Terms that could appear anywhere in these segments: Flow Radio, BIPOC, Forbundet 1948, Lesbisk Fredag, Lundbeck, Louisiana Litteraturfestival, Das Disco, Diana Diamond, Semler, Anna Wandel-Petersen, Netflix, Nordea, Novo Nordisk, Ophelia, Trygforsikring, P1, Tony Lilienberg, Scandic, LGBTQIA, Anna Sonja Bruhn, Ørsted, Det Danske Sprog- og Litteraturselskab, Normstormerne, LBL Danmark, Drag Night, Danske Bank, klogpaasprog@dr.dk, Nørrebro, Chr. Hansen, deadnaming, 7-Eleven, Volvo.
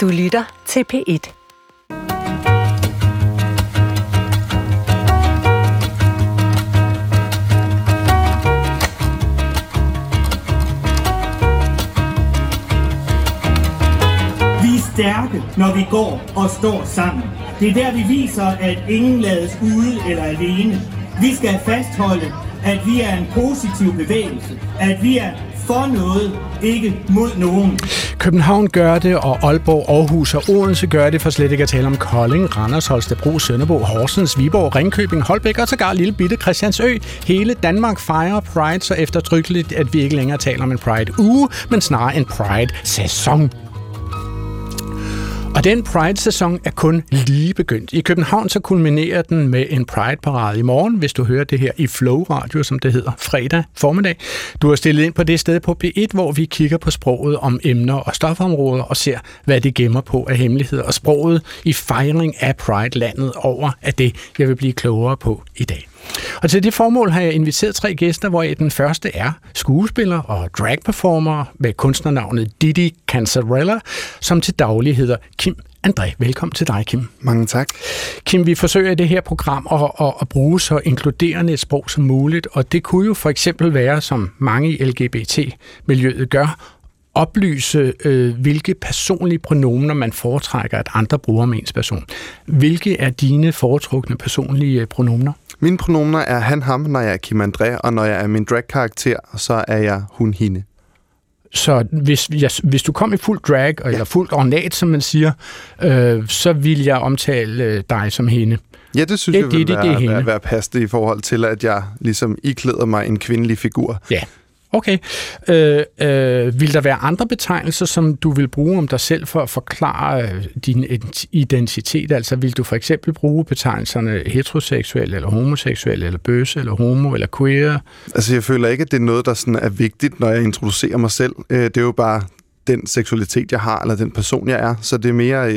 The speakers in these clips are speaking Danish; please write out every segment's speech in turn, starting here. Du lytter til P1. Stærke, når vi går og står sammen. Det er der, vi viser, at ingen lades ude eller alene. Vi skal fastholde, at vi er en positiv bevægelse. At vi er for noget, ikke mod nogen. København gør det, og Aalborg, Aarhus og Odense gør det, for slet ikke at tale om Kolding, Randers, Holstebro, Sønderborg, Horsens, Viborg, Ringkøbing, Holbæk og sågar lille bitte Christiansø. Hele Danmark fejrer Pride så eftertrykkeligt, at vi ikke længere taler om en Pride-uge, men snarere en Pride-sæson. Og den Pride-sæson er kun lige begyndt. I København så kulminerer den med en Pride-parade i morgen, hvis du hører det her i Flow Radio, som det hedder, fredag formiddag. Du har stillet ind på det sted på P1, hvor vi kigger på sproget om emner og stofområder og ser, hvad det gemmer på af hemmeligheder. Og sproget i fejring af Pride-landet over af det, jeg vil blive klogere på i dag. Og til det formål har jeg inviteret tre gæster, hvoraf den første er skuespiller og dragperformer med kunstnernavnet Didi Cancerella, som til daglig hedder Kim André. Velkommen til dig, Kim. Mange tak. Kim, vi forsøger i det her program at bruge så inkluderende et sprog som muligt, og det kunne jo for eksempel være, som mange i LGBT-miljøet gør, oplyse, hvilke personlige pronomener man foretrækker, at andre bruger med ens person. Hvilke er dine foretrukne personlige pronomener? Mine pronomener er han-ham, når jeg er Kim André, og når jeg er min drag-karakter, så er jeg hun-hende. Så hvis du kom i fuld drag, eller fuldt ornat, som man siger, så vil jeg omtale dig som hende. Ja, det synes jeg vil være passende i forhold til, at jeg ligesom iklæder mig en kvindelig figur. Ja. Okay. Vil der være andre betegnelser, som du vil bruge om dig selv for at forklare din identitet? Altså, vil du for eksempel bruge betegnelserne heteroseksuel, eller homoseksuel, eller bøsse, eller homo, eller queer? Altså, jeg føler ikke, at det er noget, der sådan er vigtigt, når jeg introducerer mig selv. Det er jo bare den seksualitet, jeg har, eller den person, jeg er. Så det er mere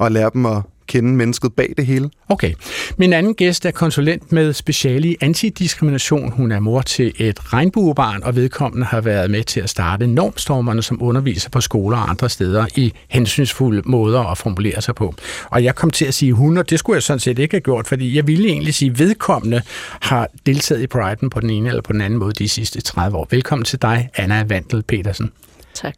at lære dem at kende mennesket bag det hele. Okay. Min anden gæst er konsulent med speciale i antidiskrimination. Hun er mor til et regnbuebarn, og vedkommende har været med til at starte Normstormerne, som underviser på skoler og andre steder i hensynsfulde måder at formulere sig på. Og jeg kom til at sige hun, og det skulle jeg sådan set ikke have gjort, fordi jeg ville egentlig sige, at vedkommende har deltaget i Pride'en på den ene eller på den anden måde de sidste 30 år. Velkommen til dig, Anna Wandel-Petersen. Tak.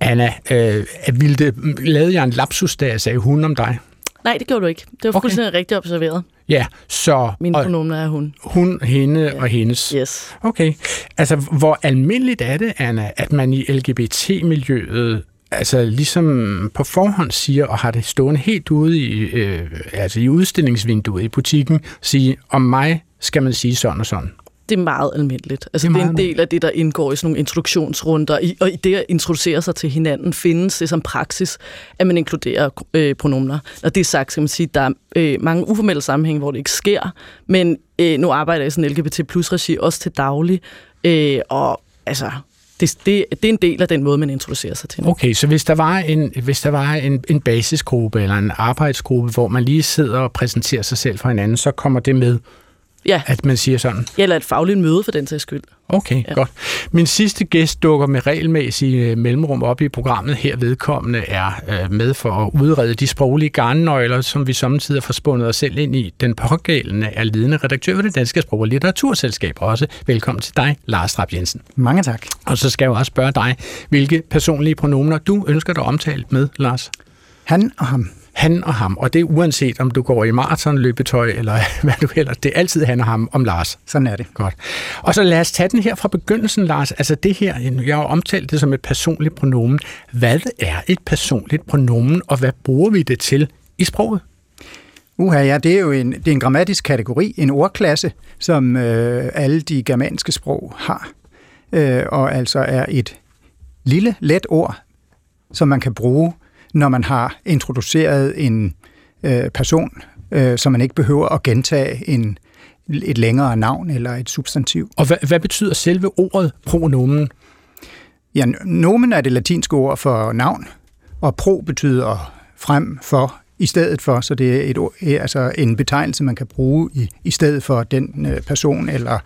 Anna, lavede jeg en lapsus, da jeg sagde hun om dig? Nej, det gjorde du ikke. Det var fuldstændig rigtigt observeret. Ja, så... Mine pronomener er hun. Hun, hende og hendes. Yes. Okay. Altså, hvor almindeligt er det, Anna, at man i LGBT-miljøet altså ligesom på forhånd siger, og har det stående helt ude i, altså i udstillingsvinduet i butikken, sige, om mig skal man sige sådan og sådan? Det er meget almindeligt. Altså, det er en del af det, der indgår i sådan nogle introduktionsrunder, og i det at introducere sig til hinanden, findes det som praksis, at man inkluderer pronomener. Når det er sagt, skal man sige, at der er mange uformelle sammenhænge, hvor det ikke sker, men nu arbejder jeg i sådan en LGBT plus regi også til daglig, og altså... Det er en del af den måde, man introducerer sig til. Okay, så hvis der var en basisgruppe eller en arbejdsgruppe, hvor man lige sidder og præsenterer sig selv for hinanden, så kommer det med... Ja. At man siger sådan. Eller et fagligt møde for den sags skyld. Okay, ja. Godt. Min sidste gæst dukker med regelmæssige mellemrum op i programmet. Her vedkommende er med for at udrede de sproglige garnnøgler, som vi samtidig har forspundet os selv ind i. Den pågældende er ledende redaktør ved Det Danske Sprog- og Litteraturselskab også. Velkommen til dig, Lars Trap-Jensen. Mange tak. Og så skal jeg også spørge dig, hvilke personlige pronomener du ønsker dig omtalt med, Lars? Han og ham. Han og ham, og det er uanset, om du går i maratonløbetøj, eller hvad du ellers. Det er altid han og ham om Lars. Sådan er det. Godt. Og så lad os tage den her fra begyndelsen, Lars. Altså det her, jeg har omtalt det som et personligt pronomen. Hvad er et personligt pronomen, og hvad bruger vi det til i sproget? Det er jo en grammatisk kategori, en ordklasse, som alle de germanske sprog har. Og altså er et lille, let ord, som man kan bruge, når man har introduceret en person, så man ikke behøver at gentage et længere navn eller et substantiv. Og hvad betyder selve ordet pronomen? Ja, nomen er det latinske ord for navn, og pro betyder frem, for i stedet for, så det er et, altså en betegnelse, man kan bruge i stedet for den person eller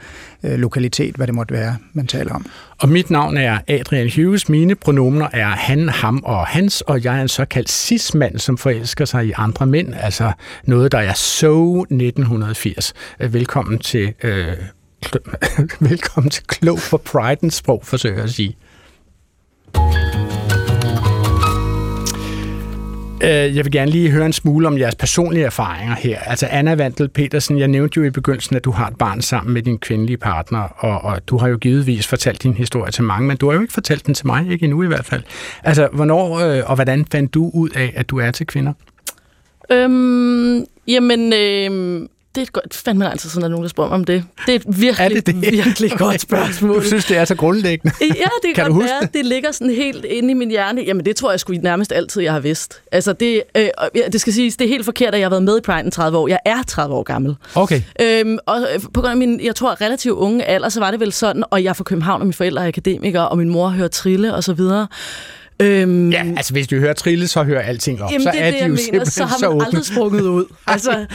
lokalitet, hvad det måtte være, man taler om. Og mit navn er Adrian Hughes, mine pronomener er han, ham og hans, og jeg er en såkaldt cis-mand, som forelsker sig i andre mænd, altså noget, der er så 1980. Velkommen til Klog for Pride'ens sprog, forsøger jeg at sige. Jeg vil gerne lige høre en smule om jeres personlige erfaringer her. Altså Anna Wandel-Petersen, jeg nævnte jo i begyndelsen, at du har et barn sammen med din kvindelige partner, og du har jo givetvis fortalt din historie til mange, men du har jo ikke fortalt den til mig, ikke endnu i hvert fald. Altså, hvornår og hvordan fandt du ud af, at du er til kvinder? Det er et godt, fandme altid sådan, at nogen der spørger om det. Det er et virkelig godt spørgsmål. Du synes, det er så grundlæggende? Ja, det kan godt være. Det ligger sådan helt inde i min hjerne. Jamen, det tror jeg sgu nærmest altid, jeg har vidst. Altså, det skal siges, det er helt forkert, at jeg har været med i Pride i 30 år. Jeg er 30 år gammel. Okay. Og på grund af min, jeg tror, relativt unge alder, så var det vel sådan, og jeg er fra København, og mine forældre er akademikere, og min mor hører trille, og så videre. Ja, altså hvis du hører trille, så hører alting op. Jamen, så det er det, jeg mener. Så har man aldrig sprunget ud. Altså,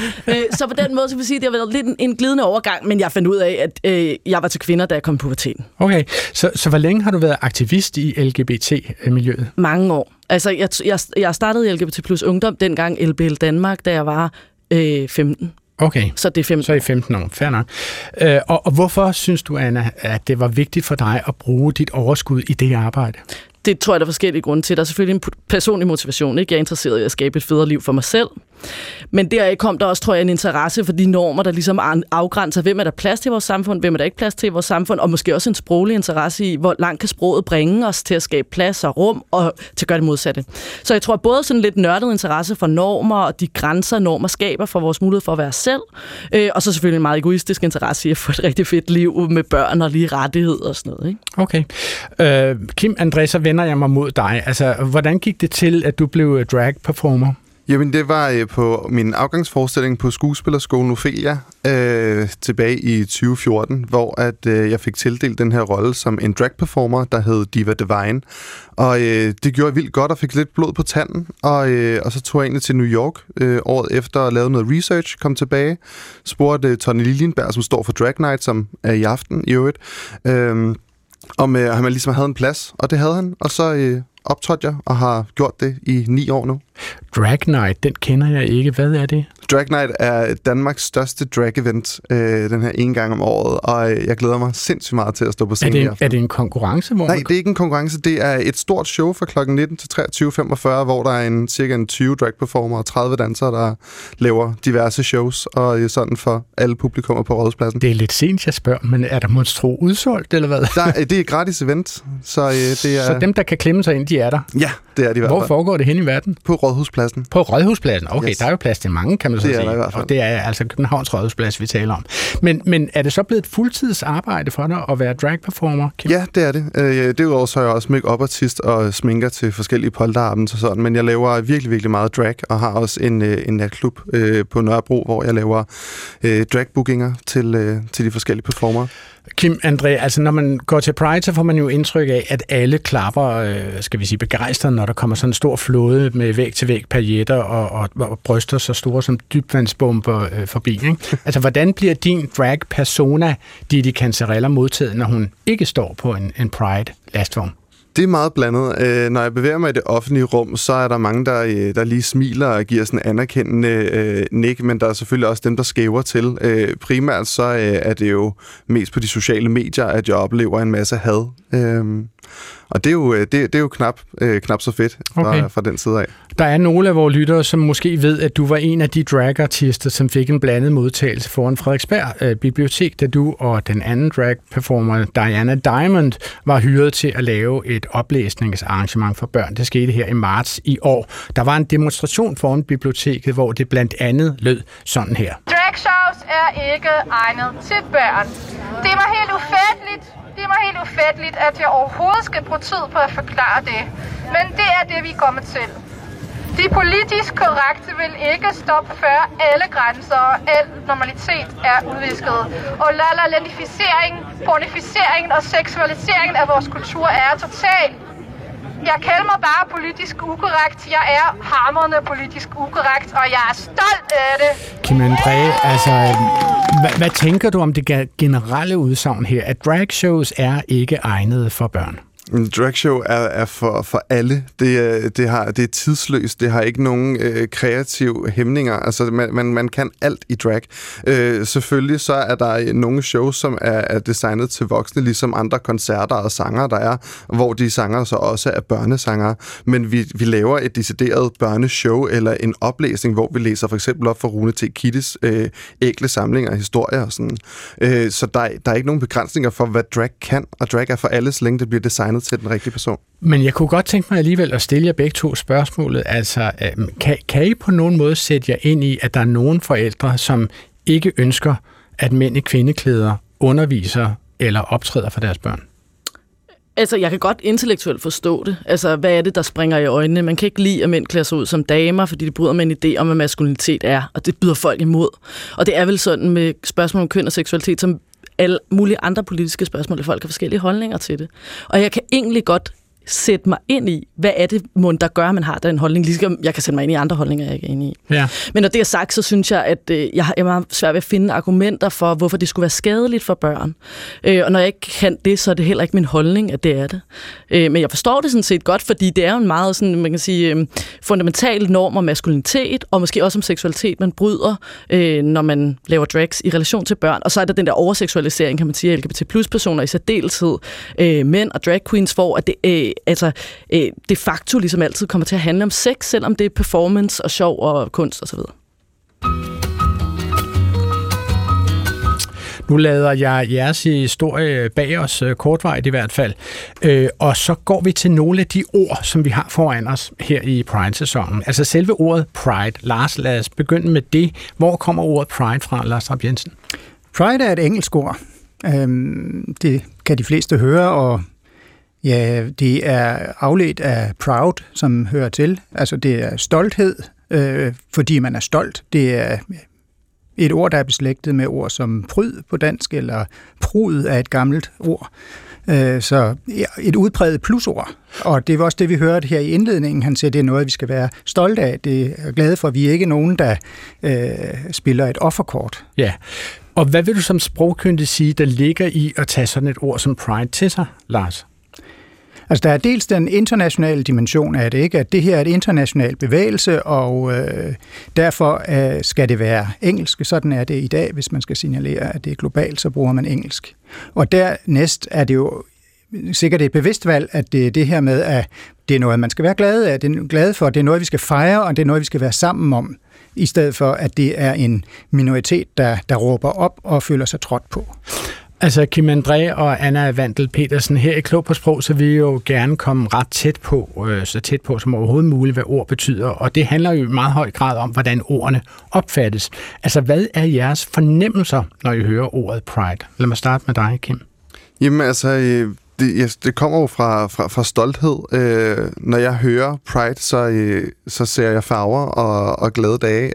så på den måde, så vil jeg sige, at det har været lidt en glidende overgang, men jeg fandt ud af, at jeg var til kvinder, da jeg kom i puberteten. Okay, så hvor længe har du været aktivist i LGBT-miljøet? Mange år. Altså, jeg startede i LGBT Plus Ungdom, dengang LBL Danmark, da jeg var 15. Okay, så det er 15 år. Så i 15 år, fair nok. Og hvorfor synes du, Anna, at det var vigtigt for dig at bruge dit overskud i det arbejde? Det tror jeg, der er forskellige grunde til. Der er selvfølgelig en personlig motivation, ikke? Jeg er interesseret i at skabe et federe liv for mig selv. Men deraf kom der også, tror jeg, en interesse for de normer, der ligesom afgrænser, hvem er der plads til i vores samfund, hvem er der ikke plads til i vores samfund, og måske også en sproglig interesse i, hvor langt kan sproget bringe os til at skabe plads og rum, og til at gøre det modsatte. Så jeg tror både sådan lidt nørdet interesse for normer, og de grænser, normer skaber for vores mulighed for at være selv, og så selvfølgelig en meget egoistisk interesse i at få et rigtig fedt liv med børn og lige rettighed og sådan noget, ikke? Okay. Kim André, så vender jeg mig mod dig. Altså, hvordan gik det til, at du blev drag performer? Jamen, det var på min afgangsforestilling på skuespillerskolen Ophelia tilbage i 2014, hvor at jeg fik tildelt den her rolle som en drag-performer, der hed Diva Divine. Og det gjorde jeg vildt godt og fik lidt blod på tanden, og så tog jeg egentlig til New York året efter og lavede noget research, kom tilbage, spurgte Tony Lilienberg, som står for Drag Night, som er i aften i øvrigt, om han ligesom havde en plads, og det havde han, og så... optrådte jeg, og har gjort det i 9 år nu. Drag Night, den kender jeg ikke. Hvad er det? Drag Night er Danmarks største drag-event den her ene gang om året, og jeg glæder mig sindssygt meget til at stå på scenen i aften. Er det en konkurrence? Nej, det er ikke en konkurrence. Det er et stort show fra kl. 19 til 23.45, hvor der er cirka 20 drag-performer og 30 dansere, der laver diverse shows, og sådan for alle publikummer på Rådhuspladsen. Det er lidt sent, jeg spørger, men er der monstro udsolgt, eller hvad? Det er et gratis event. Så, det er... så dem, der kan klemme sig ind, de er der? Ja, det er de i hvert fald. Hvor foregår det hen i verden? På Rådhuspladsen. På Rådhuspladsen? Okay, yes. Der er jo plads til mange, kan man så sige. Det er der i hvert fald. Og det er altså Københavns Rådhusplads, vi taler om. Men er det så blevet et fuldtidsarbejde for dig at være drag-performer? Ja, det er det. Derudover så er jeg også make-up-artist og sminker til forskellige polterabends og sådan, men jeg laver virkelig, virkelig meget drag, og har også en natklub på Nørrebro, hvor jeg laver drag-bookinger til de forskellige performere. Kim André, altså når man går til Pride, så får man jo indtryk af, at alle klapper, skal vi sige, begejstret, når der kommer sådan en stor flåde med væg-til-væg pailletter og bryster så store som dybvandsbomber forbi, ikke? Altså, hvordan bliver din drag-persona, Didi Cancerella, modtaget, når hun ikke står på en Pride-lastvogn? Det er meget blandet. Når jeg bevæger mig i det offentlige rum, så er der mange, der lige smiler og giver sådan anerkendende nik, men der er selvfølgelig også dem, der skæver til. Primært så er det jo mest på de sociale medier, at jeg oplever en masse had. Og det er jo knap så fedt fra den side af. Der er nogle af vores lyttere, som måske ved, at du var en af de dragartister, som fik en blandet modtagelse foran Frederiksberg Bibliotek, da du og den anden dragperformer, Diana Diamond, var hyret til at lave et oplæsningsarrangement for børn. Det skete her i marts i år. Der var en demonstration foran biblioteket, hvor det blandt andet lød sådan her. Dragshows er ikke egnet til børn. Det var helt ufatteligt. Det er helt ufatteligt, at jeg overhovedet skal bruge tid på at forklare det. Men det er det, vi kommer til. De politisk korrekte vil ikke stoppe, før alle grænser og al normalitet er udvisket. Og lala-lentificeringen, pornificeringen og seksualiseringen af vores kultur er total. Jeg kalder mig bare politisk ukorrekt. Jeg er hamrende politisk ukorrekt, og jeg er stolt af det. Kim André, altså, hvad tænker du om det generelle udsagn her, at dragshows er ikke egnede for børn? Dragshow er for alle. Det er tidsløst. Det har ikke nogen kreative hæmninger. Altså, man kan alt i drag. Selvfølgelig så er der nogle shows, som er designet til voksne, ligesom andre koncerter og sanger, der er, hvor de sanger så også er børnesanger. Men vi laver et decideret børneshow eller en oplæsning, hvor vi læser for eksempel op for Rune T. Kittis ægle samlinger og historier og sådan. Så der er ikke nogen begrænsninger for, hvad drag kan. Og drag er for alle, så længe det bliver designet til den rigtige person. Men jeg kunne godt tænke mig alligevel at stille jer begge to spørgsmålet. Altså, kan I på nogen måde sætte jer ind i, at der er nogen forældre, som ikke ønsker, at mænd i kvindeklæder underviser eller optræder for deres børn? Altså, jeg kan godt intellektuelt forstå det. Altså, hvad er det, der springer i øjnene? Man kan ikke lide, at mænd klæder sig ud som damer, fordi det bryder med en idé om, hvad maskulinitet er, og det byder folk imod. Og det er vel sådan med spørgsmål om køn og seksualitet, som alle mulige andre politiske spørgsmål, at folk har forskellige holdninger til det. Og jeg kan egentlig godt sætte mig ind i, hvad er det, der gør, at man har den holdning? Ligesom jeg kan sætte mig ind i andre holdninger, jeg ikke er inde i. Ja. Men når det er sagt, så synes jeg, at jeg er meget svært ved at finde argumenter for, hvorfor det skulle være skadeligt for børn. Og når jeg ikke kan det, så er det heller ikke min holdning, at det er det. Men jeg forstår det sådan set godt, fordi det er jo en meget sådan, man kan sige, fundamental norm om maskulinitet, og måske også om seksualitet, man bryder, når man laver drags i relation til børn. Og så er der den der overseksualisering, kan man sige, af LGBT plus personer i særdeleshed, mænd og drag queens, hvor at det de facto ligesom altid kommer til at handle om sex, selvom det er performance og sjov og kunst og så videre. Nu lader jeg jeres historie bag os, kortvarigt i hvert fald, og så går vi til nogle af de ord, som vi har foran os her i Pride-sæsonen. Altså selve ordet Pride. Lars, lad os begynde med det. Hvor kommer ordet Pride fra, Lars Trap-Jensen? Pride er et engelsk ord. Det kan de fleste høre, og ja, det er afledt af proud, som hører til. Altså, det er stolthed, fordi man er stolt. Det er et ord, der er beslægtet med ord som pryd på dansk, eller prud er et gammelt ord. Så et udpræget plusord. Og det var også det, vi hørte her i indledningen. Han siger, det er noget, vi skal være stolte af. Det er glade for, at vi ikke er nogen, der spiller et offerkort. Ja. Og hvad vil du som sprogkyndig sige, der ligger i at tage sådan et ord som pride til sig, Lars? Altså, der er dels den internationale dimension af det, ikke? At det her er et internationalt bevægelse, og derfor skal det være engelsk. Sådan er det i dag, hvis man skal signalere, at det er globalt, så bruger man engelsk. Og dernæst er det jo sikkert et bevidst valg, at det er det her med, at det er noget, man skal være glad af, det er glad for, det er noget, vi skal fejre, og det er noget, vi skal være sammen om, i stedet for, at det er en minoritet, der råber op og føler sig trådt på. Altså Kim André og Anna Wandel-Petersen her i Klog på Sprog, så vil I jo gerne komme ret tæt på, så tæt på som overhovedet muligt, hvad ord betyder. Og det handler jo i meget høj grad om, hvordan ordene opfattes. Altså hvad er jeres fornemmelser, når I hører ordet Pride? Lad mig starte med dig, Kim. Jamen altså, det kommer jo fra stolthed. Når jeg hører Pride, så ser jeg farver og glade dage,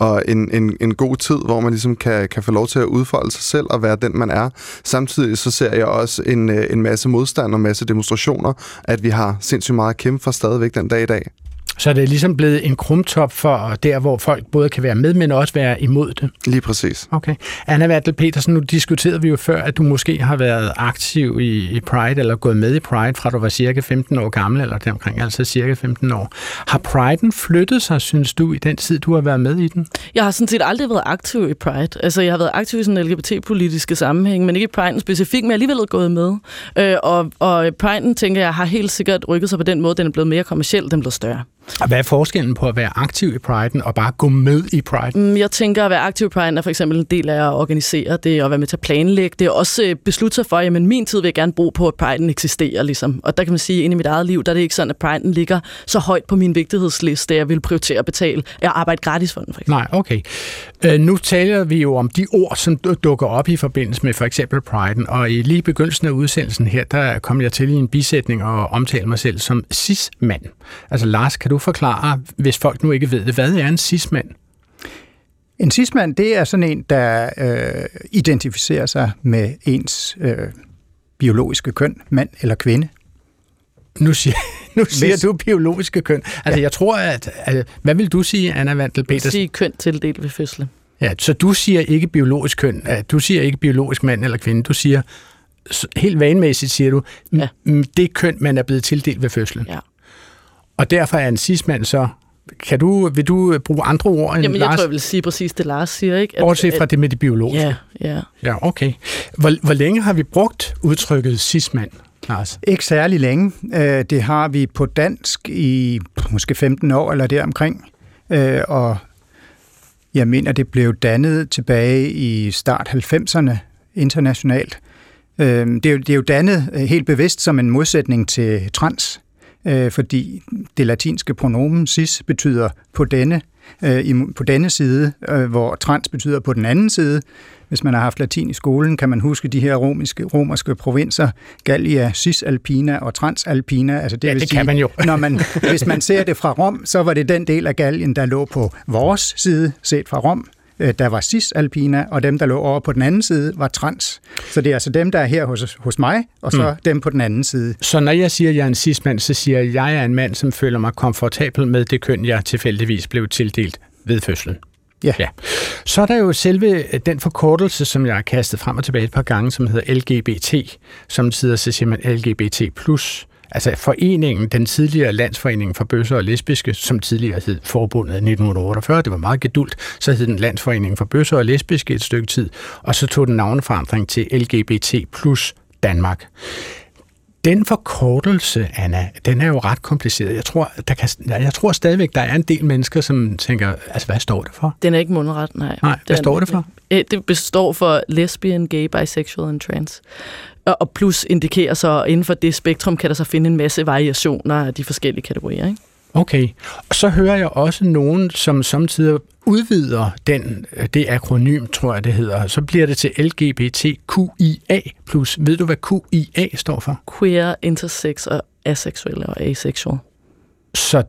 og en god tid, hvor man ligesom kan få lov til at udfolde sig selv og være den, man er. Samtidig så ser jeg også en masse modstand og en masse demonstrationer, at vi har sindssygt meget at kæmpe for stadigvæk den dag i dag. Så det er ligesom blevet en krumtop for der, hvor folk både kan være med, men også være imod det. Lige præcis. Okay. Anna Wandel-Petersen, nu diskuterede vi jo før, at du måske har været aktiv i Pride, eller gået med i Pride, fra du var cirka 15 år gammel, eller deromkring, altså cirka 15 år. Har Pride'en flyttet sig, synes du, i den tid, du har været med i den? Jeg har sådan set aldrig været aktiv i Pride. Altså, jeg har været aktiv i sådan en LGBT-politiske sammenhæng, men ikke i Pride'en specifikt, men jeg alligevel er gået med. Og Pride'en, tænker jeg, har helt sikkert rykket sig på den måde, den er blevet mere kommerciel, den er blevet større. Og hvad er forskellen på at være aktiv i Pride'en og bare gå med i Pride'en? Jeg tænker, at være aktiv i Pride'en er for eksempel en del af at organisere det, og være med til at planlægge det, og også beslutte sig for, jamen min tid vil jeg gerne bruge på, at Pride'en eksisterer, ligesom. Og der kan man sige, at inde i mit eget liv, der er det ikke sådan, at Pride'en ligger så højt på min vigtighedsliste, at jeg vil prioritere at betale, at arbejde gratis for den, for eksempel. Nej, okay. Nu taler vi jo om de ord, som dukker op i forbindelse med for eksempel Pride'en, og i lige begyndelsen af udsendelsen her, der kom jeg til i en bisætning og omtalte mig selv som cis-mand. Altså Lars, kan du forklare, hvis folk nu ikke ved det, hvad er en cis-mand? En cis-mand, det er sådan en, der identificerer sig med ens biologiske køn, mand eller kvinde. Nu siger du biologiske køn. Altså, ja. Jeg tror, at... Altså, hvad vil du sige, Anna Wandel-Petersen? Sige køn tildelt ved fødslen. Ja, så du siger ikke biologisk køn. Du siger ikke biologisk mand eller kvinde. Du siger... Helt vanemæssigt siger du, ja. Det køn, man er blevet tildelt ved fødslen. Ja. Og derfor er en cis-mand så... Vil du bruge andre ord end Lars? Jamen, jeg tror, jeg vil sige præcis det, Lars siger, ikke? Bortset fra det med det biologiske. Ja, ja. Ja, okay. Hvor længe har vi brugt udtrykket cis-mand, Lars? Ikke særlig længe. Det har vi på dansk i måske 15 år eller deromkring. Og jeg mener, det blev dannet tilbage i start 90'erne internationalt. Det er jo dannet helt bevidst som en modsætning til trans, fordi det latinske pronomen cis betyder på denne side, hvor trans betyder på den anden side. Hvis man har haft latin i skolen, kan man huske de her romerske provinser, Gallia, cisalpina og transalpina. Altså det vil det sige, kan man jo. Hvis man ser det fra Rom, så var det den del af Gallien, der lå på vores side, set fra Rom. Der var cisalpina, og dem, der lå over på den anden side, var trans. Så det er altså dem, der er her hos mig, og så dem på den anden side. Så når jeg siger, at jeg er en cis-mand, så siger jeg, at jeg er en mand, som føler mig komfortabel med det køn, jeg tilfældigvis blev tildelt ved fødslen. Ja. Ja. Så er der jo selve den forkortelse, som jeg har kastet frem og tilbage et par gange, som hedder LGBT, som sidder, så siger man LGBT+. Altså foreningen, den tidligere landsforeningen for bøsser og lesbiske, som tidligere hed Forbundet 1948, det var meget gedulgt, så hed den Landsforeningen for bøsser og lesbiske et stykke tid, og så tog den navneforandring til LGBT Plus Danmark. Den forkortelse, Anna, den er jo ret kompliceret. Jeg tror stadigvæk, der er en del mennesker, som tænker, altså hvad står det for? Den er ikke mundret, nej. Nej, hvad står det for? Det består for lesbian, gay, bisexual and trans. Og plus indikerer så, inden for det spektrum kan der så finde en masse variationer af de forskellige kategorier, ikke? Okay. Og så hører jeg også nogen, som samtidig udvider det akronym, tror jeg det hedder. Så bliver det til LGBTQIA+. Ved du, hvad QIA står for? Queer, intersex og aseksuelle og asexual. Så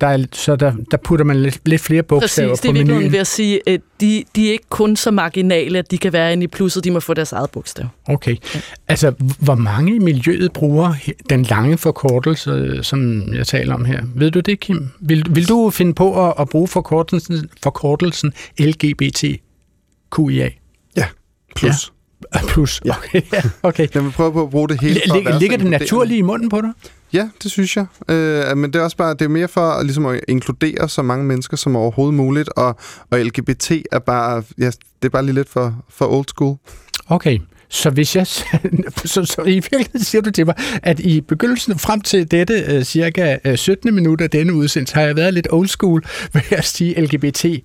der putter man lidt flere bogstaver på menuen. Præcis, det er virkelig ved at sige, at de er ikke kun så marginale, at de kan være inde i plusset, de må få deres eget bogstav. Okay. Ja. Altså, hvor mange i miljøet bruger den lange forkortelse, som jeg taler om her? Ved du det, Kim? Vil du finde på at bruge forkortelsen LGBTQIA? Ja, plus. Ja. Plus, okay. Ja. Okay. Jeg vil prøve på at bruge det hele. Ligger det naturligt i munden på dig? Ja, det synes jeg. Men det er også bare, det er mere for ligesom at inkludere så mange mennesker som overhovedet muligt, og LGBT er bare, ja, det er bare lige lidt for old school. Okay, så hvis jeg så i virkeligheden siger du til mig, at i begyndelsen frem til dette cirka 17 minutter denne udsendelse har jeg været lidt old school ved at sige LGBT. Nej,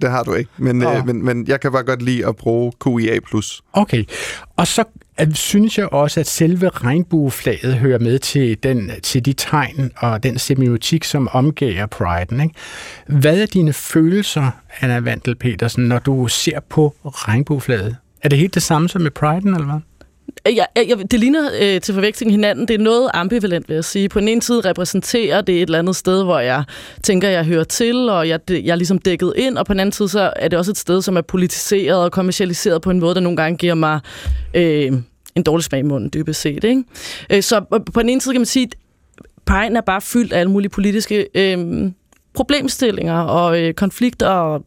det har du ikke. Men jeg kan bare godt lide at bruge QIA+. Okay, og så synes jeg også, at selve regnbueflaget hører med til de tegn og den semiotik, som omgiver Priden, ikke? Hvad er dine følelser, Anna Wandel-Petersen, når du ser på regnbueflaget? Er det helt det samme som med Priden, eller hvad? Ja, det ligner til forveksling hinanden. Det er noget ambivalent, vil jeg sige. På den ene side repræsenterer det et eller andet sted, hvor jeg tænker, jeg hører til, og jeg er ligesom dækket ind, og på den anden side så er det også et sted, som er politiseret og kommercialiseret på en måde, der nogle gange giver mig en dårlig smag i munden, dybest set. Ikke? Så på den ene side kan man sige, at Priden er bare fyldt af alle mulige politiske problemstillinger og konflikter og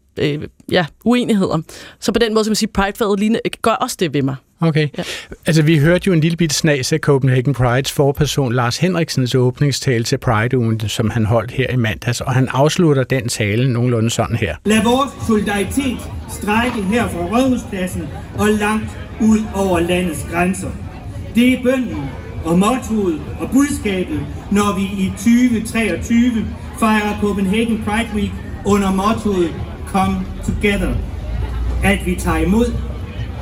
uenigheder. Så på den måde, som man siger, Pride-faget gør også det ved mig. Okay. Ja. Altså, vi hørte jo en lille bitte snas af Copenhagen Prides forperson Lars Henriksens åbningstale til Pride-ugen, som han holdt her i mandags, og han afslutter den tale nogenlunde sådan her. Lad vores solidaritet strække her fra Rådhuspladsen og langt ud over landets grænser. Det er bønnen og mottoet og budskabet, når vi i 2023 fejrer Copenhagen Pride Week under mottoet Come Together. At vi tager imod,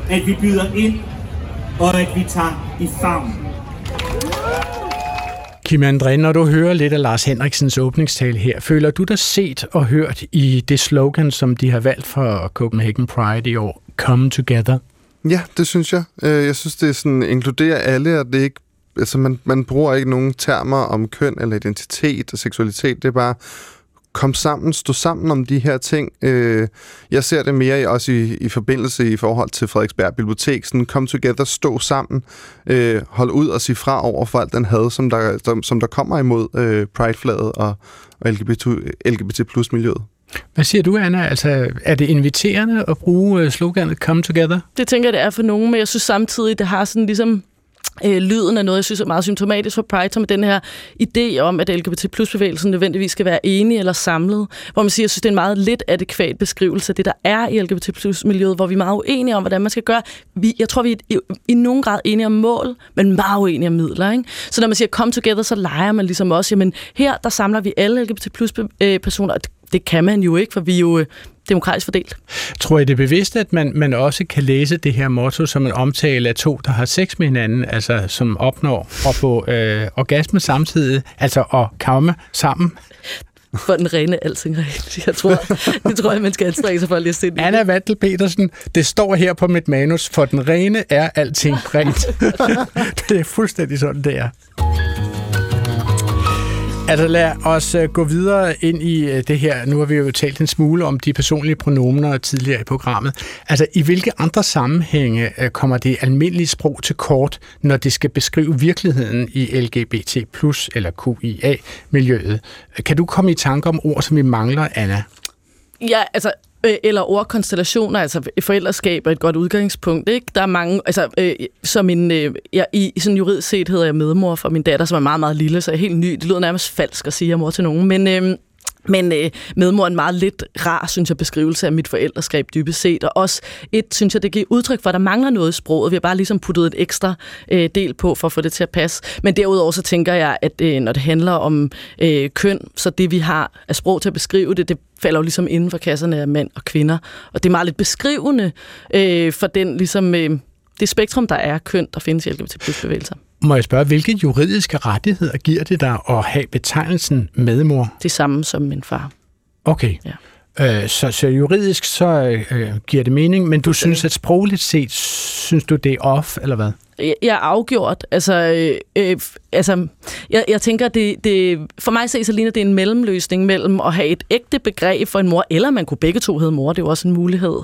at vi byder ind, og at vi tager i favn. Kim André, når du hører lidt af Lars Henriksens åbningstale her, føler du dig set og hørt i det slogan, som de har valgt for Copenhagen Pride i år, Come Together? Ja, det synes jeg. Jeg synes, det er sådan, inkluderer alle, og det er ikke, altså man bruger ikke nogen termer om køn eller identitet og seksualitet, det er bare kom sammen, stå sammen om de her ting. Jeg ser det mere også i forbindelse i forhold til Frederiksberg Bibliotek. Sådan, come together, stå sammen, hold ud og sige fra over for alt den had, som der kommer imod Pride-flaget og LGBT plus miljøet. Hvad siger du, Anna? Altså, er det inviterende at bruge sloganet come together? Det tænker jeg, det er for nogen, men jeg synes samtidig, det har sådan ligesom... lyden er noget, jeg synes er meget symptomatisk for Pride, som er den her idé om, at LGBT plus-bevægelsen nødvendigvis skal være enige eller samlet, hvor man siger, jeg synes, det er en meget lidt adekvat beskrivelse af det, der er i LGBT plus-miljøet, hvor vi er meget uenige om, hvordan man skal gøre. Jeg tror, vi er i nogen grad enige om mål, men meget uenige om midler. Ikke? Så når man siger, come together, så leger man ligesom også, jamen her, der samler vi alle LGBT plus-personer, og det kan man jo ikke, for vi er jo... demokratisk fordelt. Tror I det er bevidst, at man også kan læse det her motto som en omtale af to, der har sex med hinanden, altså som opnår at få orgasme samtidig, altså at komme sammen? For den rene alting rent. Det tror jeg, man skal anstrenge sig for lige at se det. Anna Wandel-Petersen, det står her på mit manus, for den rene er alting rent. Det er fuldstændig sådan, det er. Altså lad os gå videre ind i det her. Nu har vi jo talt en smule om de personlige pronomener tidligere i programmet. Altså i hvilke andre sammenhænge kommer det almindelige sprog til kort, når det skal beskrive virkeligheden i LGBT+ eller QIA-miljøet? Kan du komme i tanke om ord, som vi mangler, Anna? Ja, altså... eller ordkonstellationer, altså forældreskab er et godt udgangspunkt, ikke? Der er mange, altså som en, jeg i sådan juridisk set hedder jeg medmor for min datter, som er meget, meget lille, så er helt ny. Det lyder nærmest falsk at sige, at jeg er mor til nogen, men medmor er en meget lidt rar, synes jeg, beskrivelse af mit forældreskab dybest set, og også synes jeg, det giver udtryk for, at der mangler noget i sproget. Vi har bare ligesom puttet et ekstra del på, for at få det til at passe. Men derudover så tænker jeg, at når det handler om køn, så det vi har af sprog til at beskrive det falder jo ligesom inden for kasserne af mænd og kvinder. Og det er meget lidt beskrivende for den, ligesom, det spektrum, der er køn, der findes i LGBT-bevægelser. Må jeg spørge, hvilke juridiske rettigheder giver det dig at have betegnelsen medmor? Det samme som min far. Okay. Ja. Så juridisk, så giver det mening, men du synes, at sprogligt set, synes du, det er off, eller hvad? Jeg er afgjort. Jeg tænker, det for mig ses så ligner det en mellemløsning mellem at have et ægte begreb for en mor, eller man kunne begge to hedde mor, det er jo også en mulighed.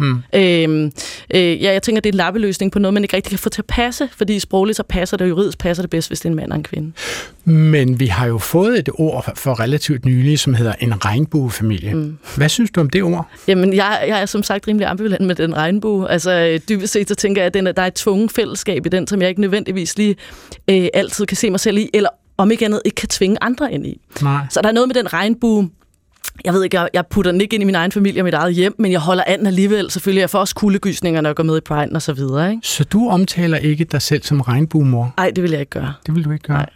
Jeg tænker, det er en lappeløsning på noget, man ikke rigtig kan få til at passe, fordi sprogligt så passer det, og juridisk passer det bedst, hvis det er en mand og en kvinde. Men vi har jo fået et ord for relativt nylig, som hedder en regnbuefamilie. Mm. Hvad synes du om det ord? Jamen, jeg er som sagt rimelig ambivalent med den regnbue. Altså, dybest set så tænker jeg, at der er et tvunget fællesskab i den, som jeg ikke nødvendigvis lige altid kan se mig selv i, eller om ikke andet ikke kan tvinge andre ind i. Nej. Så der er noget med den regnbue. Jeg ved ikke, jeg putter den ikke ind i min egen familie og mit eget hjem, men jeg holder an alligevel. Selvfølgelig, jeg får også kuldegysninger, når jeg går med i Pride og så videre. Ikke? Så du omtaler ikke dig selv som regnbuemor? Nej, det vil jeg ikke gøre. Det vil du ikke gøre? Nej.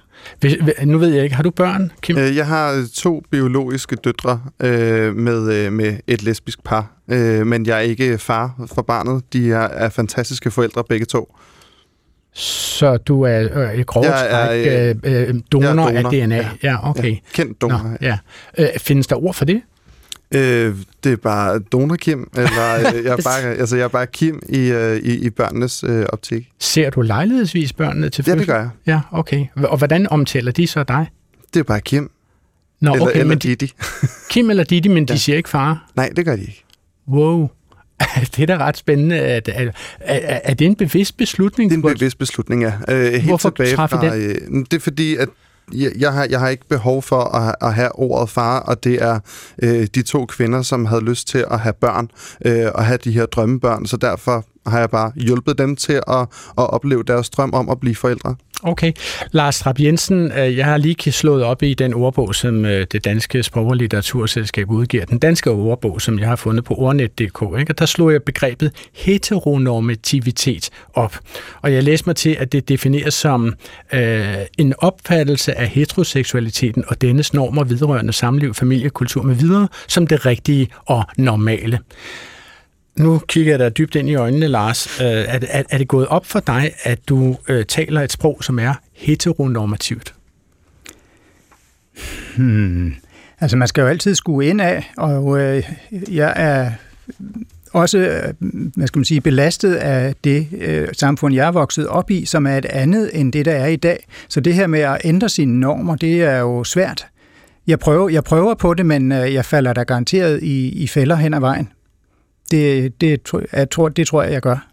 Nu ved jeg ikke, har du børn, Kim? Jeg har 2 biologiske døtre med et lesbisk par, men jeg er ikke far for barnet. De er fantastiske forældre, begge to. Så du er i grove træk donor af DNA? Ja, okay. Ja, kendt donor. Nå, ja. Findes der ord for det? Det er bare donor-Kim, eller jeg er bare Kim i børnenes optik. Ser du lejlighedsvis børnene til fødsel? Ja, det gør jeg. Ja, okay. Og hvordan omtaler de så dig? Det er bare Kim. Nå, okay, eller Didi. Kim eller Didi, men ja. De siger ikke far? Nej, det gør de ikke. Wow. Det er da ret spændende. Er det en bevidst beslutning? Det er en bevidst beslutning, ja. Hvorfor træffer I den? Det er fordi, at jeg har ikke behov for at have ordet far, og det er de 2 kvinder, som havde lyst til at have børn, og have de her drømmebørn, så derfor har jeg bare hjulpet dem til at opleve deres drøm om at blive forældre. Okay. Lars Trap-Jensen, jeg har lige slået op i den ordbog, som Det Danske Sprog- og Litteraturselskab udgiver. Den danske ordbog, som jeg har fundet på ordnet.dk. Ikke? Og der slog jeg begrebet heteronormativitet op. Og jeg læste mig til, at det defineres som en opfattelse af heteroseksualiteten og dennes normer vedrørende samliv, familie, kultur med videre, som det rigtige og normale. Nu kigger jeg dig dybt ind i øjnene, Lars. Er det gået op for dig, at du taler et sprog, som er heteronormativt? Altså, man skal jo altid skue ind af, og jeg er også, hvad skal man sige, belastet af det samfund, jeg er vokset op i, som er et andet end det, der er i dag. Så det her med at ændre sine normer, det er jo svært. Jeg prøver på det, men jeg falder da garanteret i fælder hen ad vejen. Det tror jeg, jeg gør.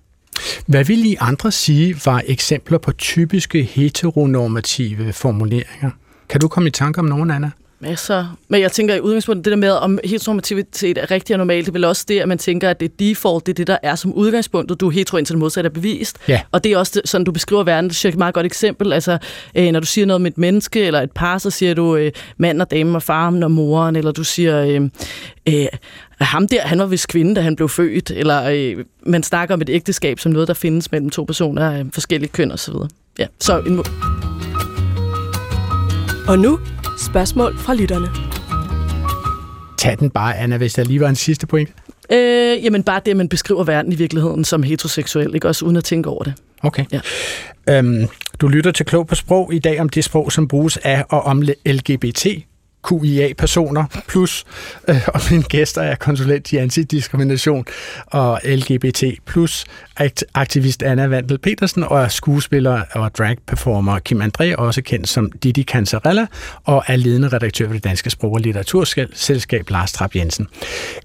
Hvad vil I andre sige var eksempler på typiske heteronormative formuleringer? Kan du komme i tanke om nogen, Anna? Masser. Men jeg tænker i udgangspunktet, det der med, om heteronormativitet er rigtig og normalt, det er vel også det, at man tænker, at det er default, det er det, der er som udgangspunktet. Du er hetero, indtil det modsatte er bevist. Ja. Og det er også sådan, du beskriver verden. Det er et meget godt eksempel. Altså, når du siger noget om et menneske eller et par, så siger du mand og dame og faren og moren, eller du siger... ham der, han var vist kvinde, da han blev født, eller man snakker om et ægteskab som noget, der findes mellem to personer af forskellige køn osv. Ja, så og nu spørgsmål fra lytterne. Tag den bare, Anna, hvis der lige var en sidste pointe. Jamen bare det, at man beskriver verden i virkeligheden som heteroseksuel, ikke også uden at tænke over det. Okay. Ja. Du lytter til Klog på Sprog i dag om det sprog, som bruges af og om LGBT. QIA-personer, plus og mine gæster er konsulent i antidiskrimination og LGBT plus aktivist Anna Wandel-Petersen og skuespiller og drag-performer Kim André, også kendt som Didi Cancerella, og er ledende redaktør for Det Danske Sprog- og Litteraturselskab Lars Trap-Jensen.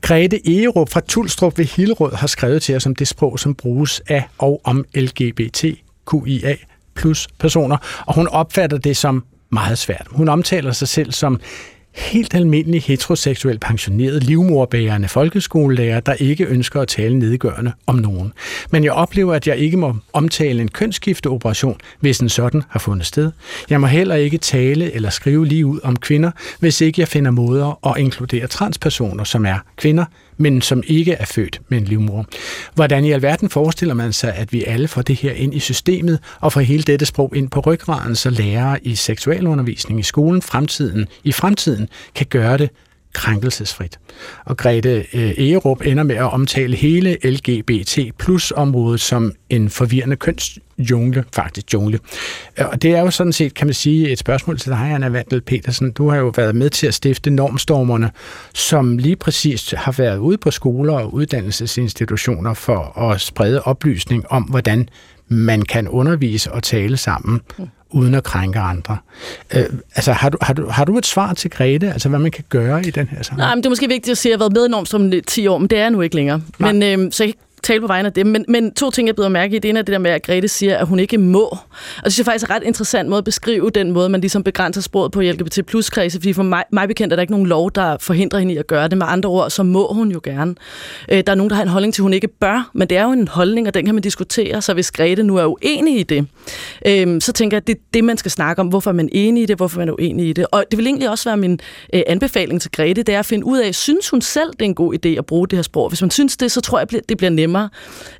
Grete Egerup fra Tulstrup ved Hillerød har skrevet til os om det sprog, som bruges af og om LGBT QIA plus personer, og hun opfatter det som meget svært. Hun omtaler sig selv som helt almindelig heteroseksuel pensioneret livmorbærende folkeskolelærer, der ikke ønsker at tale nedgørende om nogen. Men jeg oplever, at jeg ikke må omtale en kønsskifteoperation, hvis en sådan har fundet sted. Jeg må heller ikke tale eller skrive lige ud om kvinder, hvis ikke jeg finder måder at inkludere transpersoner, som er kvinder, men som ikke er født med en livmor. Hvordan i alverden forestiller man sig, at vi alle får det her ind i systemet og får hele dette sprog ind på ryggraden, så lærere i seksualundervisning i skolen i fremtiden kan gøre det krænkelsesfrit. Og Grete Egerup ender med at omtale hele LGBT plus området som en forvirrende kønsjungle, faktisk jungle. Og det er jo sådan set, kan man sige, et spørgsmål til dig, Anna Wandel-Petersen. Du har jo været med til at stifte Normstormerne, som lige præcis har været ude på skoler og uddannelsesinstitutioner for at sprede oplysning om, hvordan man kan undervise og tale sammen uden at krænke andre. Har du et svar til Grete, altså hvad man kan gøre i den her sammenhæng? Nej, men det er måske vigtigt at sige, at jeg har været med enormt som 10 år, men det er nu ikke længere. Nej. Men så jeg kan tale på vegne af dem. Men to ting, jeg beder mærke i, det ene er det der med, at Grete siger, at hun ikke må. Og det synes jeg faktisk er ret interessant måde at beskrive den måde, man ligesom begrænser sproget på i LGBT plus-kredse, fordi for mig bekendt er der ikke nogen lov, der forhindrer hende i at gøre det. Med andre ord, så må hun jo gerne. Der er nogen, der har en holdning til, hun ikke bør, men det er jo en holdning, og den kan man diskutere, så hvis Grete nu er uenig i det, så tænker jeg, at det er det, man skal snakke om. Hvorfor er man enig i det? Hvorfor er man uenig i det? Og det vil egentlig også være min anbefaling til Grete, det er at finde ud af, synes hun selv, det er en god idé at bruge det her sprog? Hvis man synes det, så tror jeg, det bliver nemmere.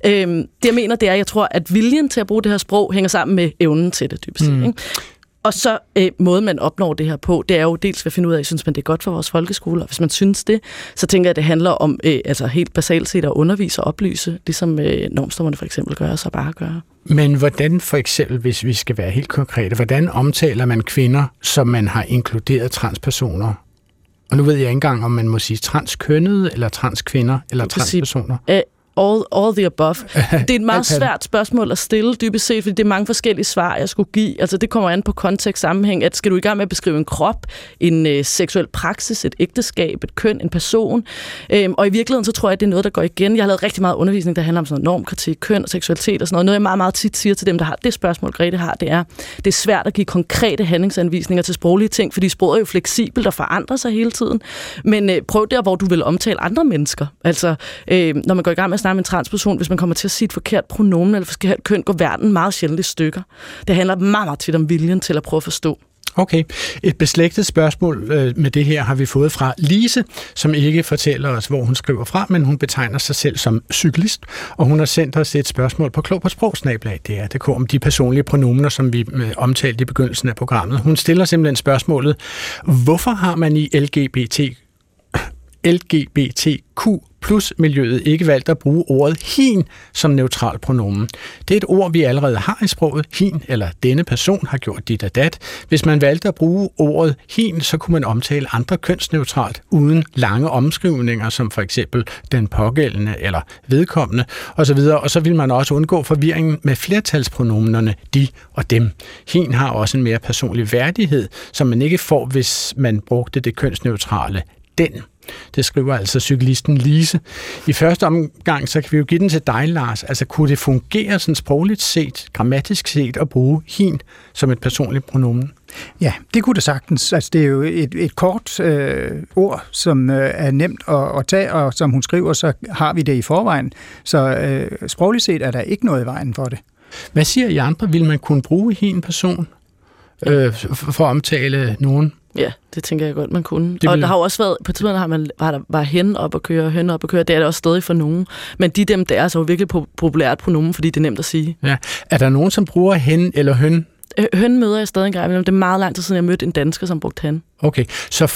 Det jeg mener, det er, at jeg tror, at viljen til at bruge det her sprog hænger sammen med evnen til det, dybest set. Mm. Og så måden, man opnår det her på, det er jo dels at finde ud af, synes man det er godt for vores folkeskole, og hvis man synes det, så tænker jeg, at det handler om altså helt basalt set at undervise og oplyse, ligesom normstormerne for eksempel gør, så bare gøre. Men hvordan for eksempel, hvis vi skal være helt konkrete, hvordan omtaler man kvinder, som man har inkluderet transpersoner? Og nu ved jeg ikke engang, om man må sige transkønnede, eller transkvinder, eller transpersoner. All the above. Det er et meget svært spørgsmål at stille, dybest set, fordi det er mange forskellige svar, jeg skulle give. Altså, det kommer an på kontekst sammenhæng, at skal du i gang med at beskrive en krop, en seksuel praksis, et ægteskab, et køn, en person. Og i virkeligheden, så tror jeg, at det er noget, der går igen. Jeg har lavet rigtig meget undervisning, der handler om sådan noget normkritik, køn og seksualitet og sådan noget. Noget, jeg meget, meget tit siger til dem, der har det spørgsmål, Grete har, det er svært at give konkrete handlingsanvisninger til sproglige ting, fordi sproget er jo fleksibelt og forandrer sig hele tiden. Men prøv der, hvor du vil omtale andre mennesker. Altså, når man går i gang med snakke med en transperson, hvis man kommer til at sige et forkert pronomen eller forskelligt køn, går verden meget sjældent i stykker. Det handler meget, meget tit om viljen til at prøve at forstå. Okay. Et beslægtet spørgsmål med det her har vi fået fra Lise, som ikke fortæller os, hvor hun skriver fra, men hun betegner sig selv som cyklist, og hun har sendt os et spørgsmål på klogpaasprog@dr.dk om de personlige pronomener, som vi omtalte i begyndelsen af programmet. Hun stiller simpelthen spørgsmålet, hvorfor har man i LGBTQ plus-miljøet ikke valgt at bruge ordet hin som neutral pronomen. Det er et ord, vi allerede har i sproget. Hin eller denne person har gjort dit og dat. Hvis man valgte at bruge ordet hin, så kunne man omtale andre kønsneutralt uden lange omskrivninger, som for eksempel den pågældende eller vedkommende osv. Og så vil man også undgå forvirringen med flertalspronomenerne de og dem. Hin har også en mere personlig værdighed, som man ikke får, hvis man brugte det kønsneutrale den. Det skriver altså cyklisten Lise. I første omgang, så kan vi jo give den til dig, Lars. Altså, kunne det fungere sådan sprogligt set, grammatisk set, at bruge hin som et personligt pronomen? Ja, det kunne det sagtens. Altså, det er jo et kort ord, som er nemt at tage, og som hun skriver, så har vi det i forvejen. Så sprogligt set er der ikke noget i vejen for det. Hvad siger I andre? Vil man kunne bruge hin person for at omtale nogen? Ja, det tænker jeg godt, man kunne. Og der har jo også været, på tidspunktet var hen op at køre, høn op at køre, det er der også stadig for nogen. Men dem, der er så virkelig populært pronomen, fordi det er nemt at sige. Ja. Er der nogen, som bruger hen eller høn? Høn møder jeg stadig en gang, men det er meget lang tid siden, jeg mødte en dansker, som brugte han. Okay, så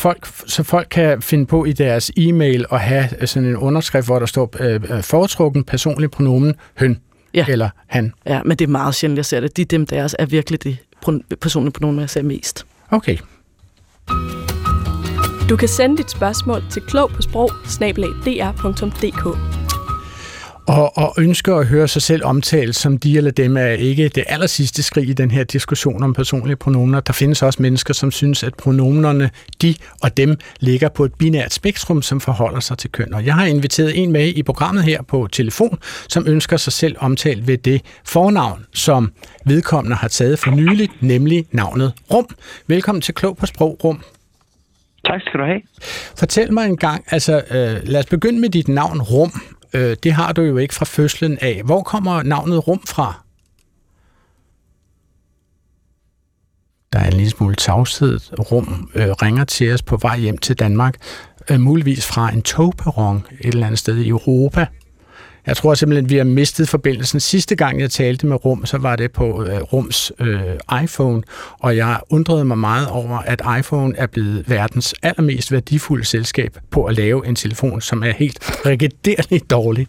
folk kan finde på i deres e-mail at have sådan en underskrift, hvor der står foretrukken personlig pronomen høn eller han. Ja, men det er meget sjældent, jeg ser det. Dem, deres er virkelig det personlige pronomen, jeg ser mest. Okay. Du kan sende dit spørgsmål til klogpaasprog@dr.dk. Og ønsker at høre sig selv omtalt som de eller dem er ikke det allersidste skrig i den her diskussion om personlige pronomener. Der findes også mennesker, som synes, at pronomenerne de og dem ligger på et binært spektrum, som forholder sig til køn. Og jeg har inviteret en med i programmet her på telefon, som ønsker sig selv omtalt ved det fornavn, som vedkommende har taget for nyligt, nemlig navnet Rum. Velkommen til Klog på Sprog, Rum. Tak skal du have. Fortæl mig en gang, lad os begynde med dit navn Rum. Det har du jo ikke fra fødslen af. Hvor kommer navnet Rum fra? Der er en lille smule tavshed. Rum ringer til os på vej hjem til Danmark, muligvis fra en togperron et eller andet sted i Europa. Jeg tror simpelthen, vi har mistet forbindelsen. Sidste gang, jeg talte med Rum, så var det på Rums iPhone, og jeg undrede mig meget over, at iPhone er blevet verdens allermest værdifulde selskab på at lave en telefon, som er helt regerderligt dårlig.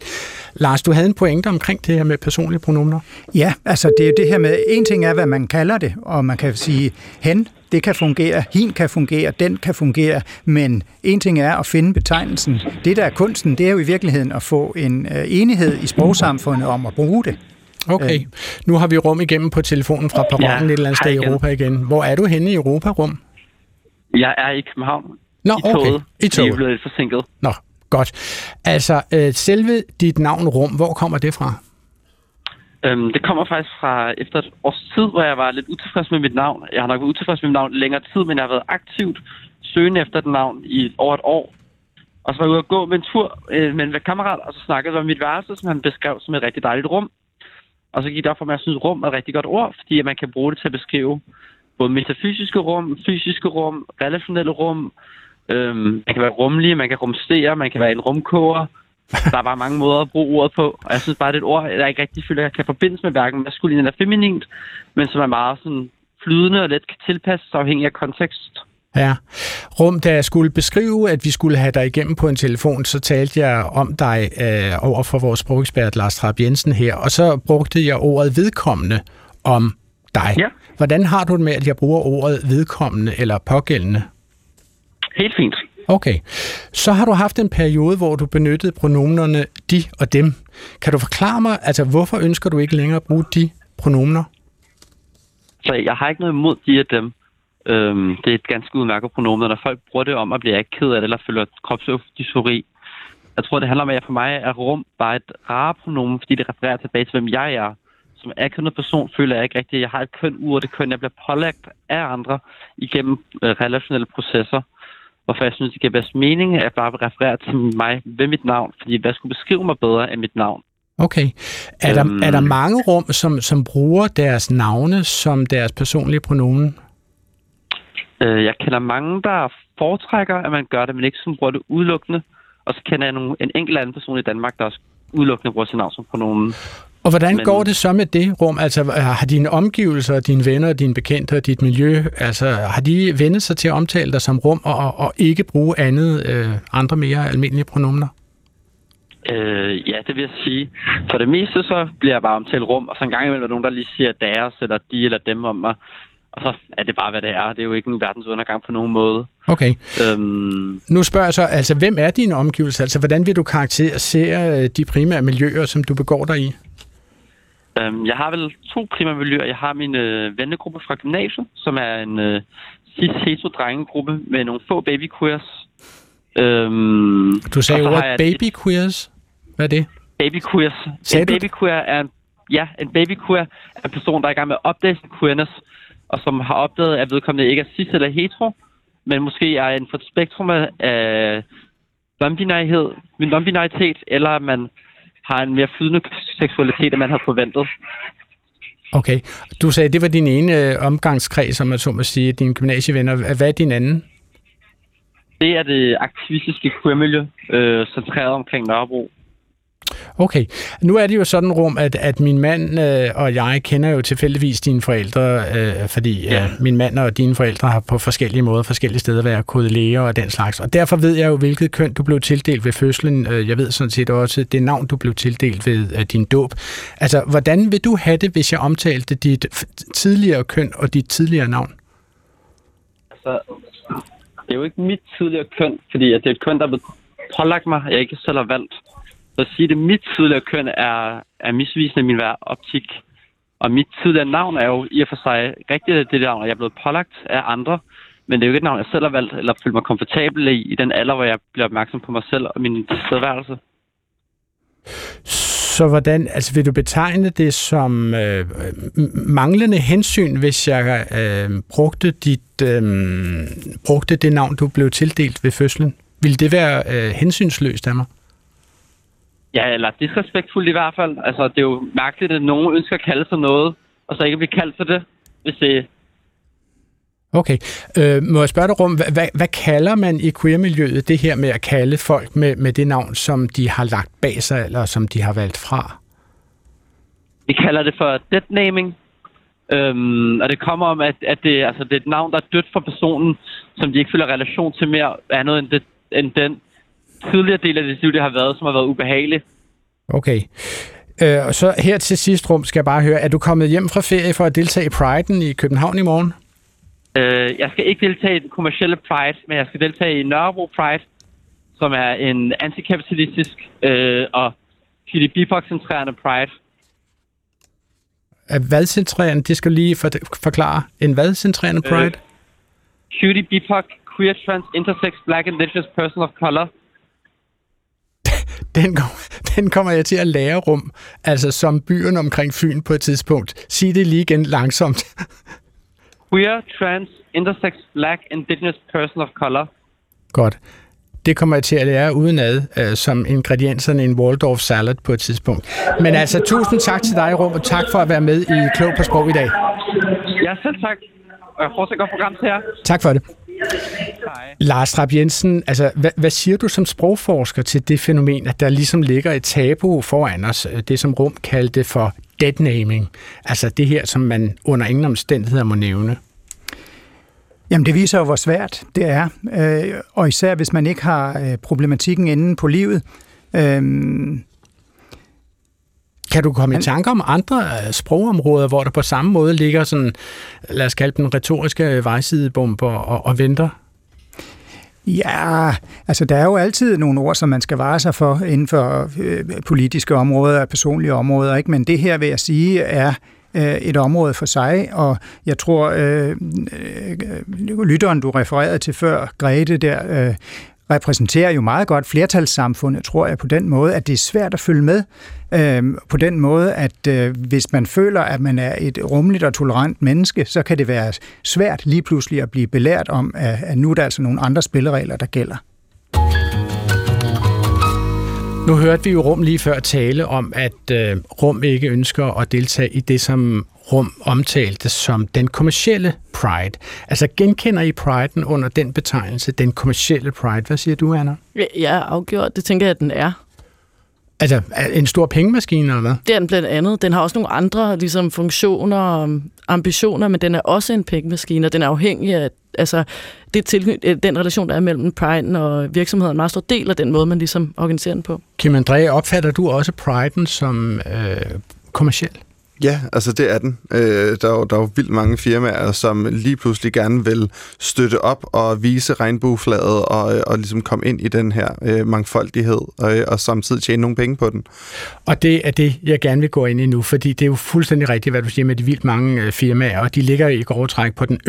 Lars, du havde en pointe omkring det her med personlige pronomener. Ja, altså det er det her med, en ting er, hvad man kalder det, og man kan sige hen. Det kan fungere, hin kan fungere, den kan fungere, men en ting er at finde betegnelsen. Det, der er kunsten, det er jo i virkeligheden at få en enighed i sprogsamfundet om at bruge det. Okay. Nu har vi Rum igennem på telefonen fra perronen et eller andet sted i Europa igen. Hvor er du henne i Europa, Rum? Jeg er i København. Nå, i toget. Okay. I toget. Jeg er blevet forsinket. Nå, godt. Altså, selve dit navn Rum, hvor kommer det fra? Det kommer faktisk fra efter et års tid, hvor jeg var lidt utilfreds med mit navn. Jeg har nok været utilfreds med mit navn længere tid, men jeg har været aktivt søgende efter et navn i over et år. Og så var jeg ude at gå med en tur med en kammerat, og så snakkede jeg om mit værelse, som han beskrev som et rigtig dejligt rum. Og så gik det op for mig, at jeg synes, rum er et rigtig godt ord, fordi man kan bruge det til at beskrive både metafysiske rum, fysiske rum, relationelle rum. Man kan være rummelig, man kan rumstere, man kan være en rumkoger. Der er bare mange måder at bruge ordet på, og jeg synes bare, det er et ord, der ikke rigtig føler, jeg kan forbindes med hverken maskulin eller feminint, men som er meget sådan flydende og let kan tilpasses afhængig af kontekst. Ja. Rum, da jeg skulle beskrive, at vi skulle have dig igennem på en telefon, så talte jeg om dig over for vores sprogekspert Lars Trap-Jensen her, og så brugte jeg ordet vedkommende om dig. Ja. Hvordan har du det med, at jeg bruger ordet vedkommende eller pågældende? Helt fint. Okay. Så har du haft en periode, hvor du benyttede pronomenerne de og dem. Kan du forklare mig, hvorfor ønsker du ikke længere at bruge de pronomener? Så jeg har ikke noget imod de og dem. Det er et ganske udmærket pronomen, når folk bruger det om at blive ikke ked af det, eller føler kropsdysfori. Jeg tror, det handler om, at for mig er rum bare et rare pronomen, fordi det refererer tilbage til, hvem jeg er. Som akademisk person føler jeg ikke rigtigt, at jeg har et køn ud af det køn, jeg bliver pålagt af andre igennem relationelle processer. Hvorfor jeg synes, det giver bedst mening, at jeg bare vil referere til mig ved mit navn, fordi hvad skulle beskrive mig bedre end mit navn? Okay. Er der mange rum, som bruger deres navne som deres personlige pronomen? Jeg kender mange, der foretrækker, at man gør det, men ikke som bruger det udelukkende. Og så kender jeg en enkelt anden person i Danmark, der også udelukkende bruger sin navn som pronomen. Og hvordan går det så med det, Rum? Altså, har dine omgivelser, dine venner, dine bekendte og dit miljø, har de vendt sig til at omtale dig som Rum og ikke bruge andre mere almindelige pronomener? Ja, det vil jeg sige. For det meste så bliver jeg bare omtalt rum, og så en gang imellem er der nogen, der lige siger deres, eller de, eller dem om mig. Og så er det bare, hvad det er. Det er jo ikke en verdensundergang på nogen måde. Okay. Nu spørger jeg så, altså, hvem er dine omgivelser? Altså, hvordan vil du karakterisere de primære miljøer, som du begår dig i? Jeg har vel 2 primære miljøer. Jeg har min vennegruppe fra gymnasiet, som er en cis-hetero-drengegruppe med nogle få babyqueers. Du sagde jo ordet babyqueers. Hvad er det? Babyqueers. En babyqueer er en person, der er i gang med at opdage sin queerness, og som har opdaget, at vedkommende ikke er cis eller hetero, men måske er en for et spektrum af non-binaritet, eller man har en mere flydende seksualitet, end man havde forventet. Okay. Du sagde, at det var din ene omgangskreds, som man så må sige, dine gymnasievenner. Hvad er din anden? Det er det aktivistiske queer-miljø, centreret omkring Nørrebro. Okay. Nu er det jo sådan, Rum, at min mand og jeg kender jo tilfældigvis dine forældre, fordi min mand og dine forældre har på forskellige måder, forskellige steder været kolleger og den slags. Og derfor ved jeg jo, hvilket køn du blev tildelt ved fødslen. Jeg ved sådan set også det navn, du blev tildelt ved din dåb. Altså, hvordan vil du have det, hvis jeg omtalte dit tidligere køn og dit tidligere navn? Altså, det er jo ikke mit tidligere køn, fordi det er et køn, der pålagt mig, jeg ikke selv har valgt. Så at sige det, mit tidligere køn er misvisende min optik. Og mit tidligere navn er jo i og for sig rigtigt det navn, jeg er blevet pålagt af andre. Men det er jo ikke et navn, jeg selv har valgt, eller føler mig komfortabel i den alder, hvor jeg bliver opmærksom på mig selv og min tilstedeværelse. Så hvordan, altså vil du betegne det som manglende hensyn, hvis jeg brugte det navn, du blev tildelt ved fødslen? Ville det være hensynsløst af mig? Ja, eller disrespektfuldt i hvert fald. Altså, det er jo mærkeligt, at nogen ønsker at kalde sig noget, og så ikke blive kaldt for det, hvis det... Okay. Må jeg spørge dig, Rum, hvad kalder man i queer-miljøet det her med at kalde folk med det navn, som de har lagt bag sig, eller som de har valgt fra? Vi kalder det for deadnaming, og det kommer om, at det er et navn, der er dødt for personen, som de ikke føler relation til mere andet end den tidligere del af det liv, det har været, som har været ubehageligt. Okay. Og så her til sidst, Rum, skal jeg bare høre, er du kommet hjem fra ferie for at deltage i Pride'en i København i morgen? Jeg skal ikke deltage i den kommercielle Pride, men jeg skal deltage i Nørrebro Pride, som er en antikapitalistisk og LGBT-centrerende Pride. Hvad-centrerende? Det skal lige forklare. En hvad-centrerende Pride? LGBT, BIPOC, queer, trans, intersex, black, indigenous, person of color. Den kommer jeg til at lære, Rum, altså som byen omkring Fyn på et tidspunkt. Sig det lige igen langsomt. Queer, trans, intersex, black, indigenous, person of color. Godt. Det kommer jeg til at lære udenad, som ingredienserne i en Waldorf salad på et tidspunkt. Men altså, tusind tak til dig, Rum, og tak for at være med i Klog på Sprog i dag. Ja, selv tak. Og jeg fortsætter godt program til jer. Tak for det. Lars Trap-Jensen, altså, hvad siger du som sprogforsker til det fænomen, at der ligesom ligger et tabu foran os, det som Rum kaldte for deadnaming, altså det her, som man under ingen omstændigheder må nævne? Jamen, det viser jo, hvor svært det er, og især hvis man ikke har problematikken inde på livet. Kan du komme i tanke om andre sprogområder, hvor der på samme måde ligger sådan, lad os kalde den retoriske vejsidebomber og venter? Ja, altså der er jo altid nogle ord, som man skal vare sig for inden for politiske områder og personlige områder, ikke? Men det her, vil jeg sige, er et område for sig, og jeg tror, lytteren, du refererede til før, Grete der, repræsenterer jo meget godt flertalssamfundet, tror jeg, på den måde, at det er svært at følge med. På den måde, at hvis man føler, at man er et rummeligt og tolerant menneske, så kan det være svært lige pludselig at blive belært om, at nu er der altså nogle andre spilleregler, der gælder. Nu hørte vi jo Rum lige før tale om, at Rum ikke ønsker at deltage i det, som Rum omtalte som den kommercielle Pride. Altså, genkender I Pride'en under den betegnelse, den kommercielle Pride? Hvad siger du, Anna? Ja, afgjort. Det tænker jeg, at den er. Altså, en stor pengemaskine eller hvad? Det er den blandt andet. Den har også nogle andre ligesom, funktioner og ambitioner, men den er også en pengemaskine, og den er afhængig af altså, den relation, der er mellem Pride og virksomheden, en meget stor del af den måde, man ligesom organiserer den på. Kim André, opfatter du også Priden som kommerciel? Ja, altså det er den. Der er jo vildt mange firmaer, som lige pludselig gerne vil støtte op og vise regnbueflaget og ligesom komme ind i den her mangfoldighed og samtidig tjene nogle penge på den. Og det er det, jeg gerne vil gå ind i nu, fordi det er jo fuldstændig rigtigt, hvad du siger med de vildt mange firmaer, og de ligger i grove træk på den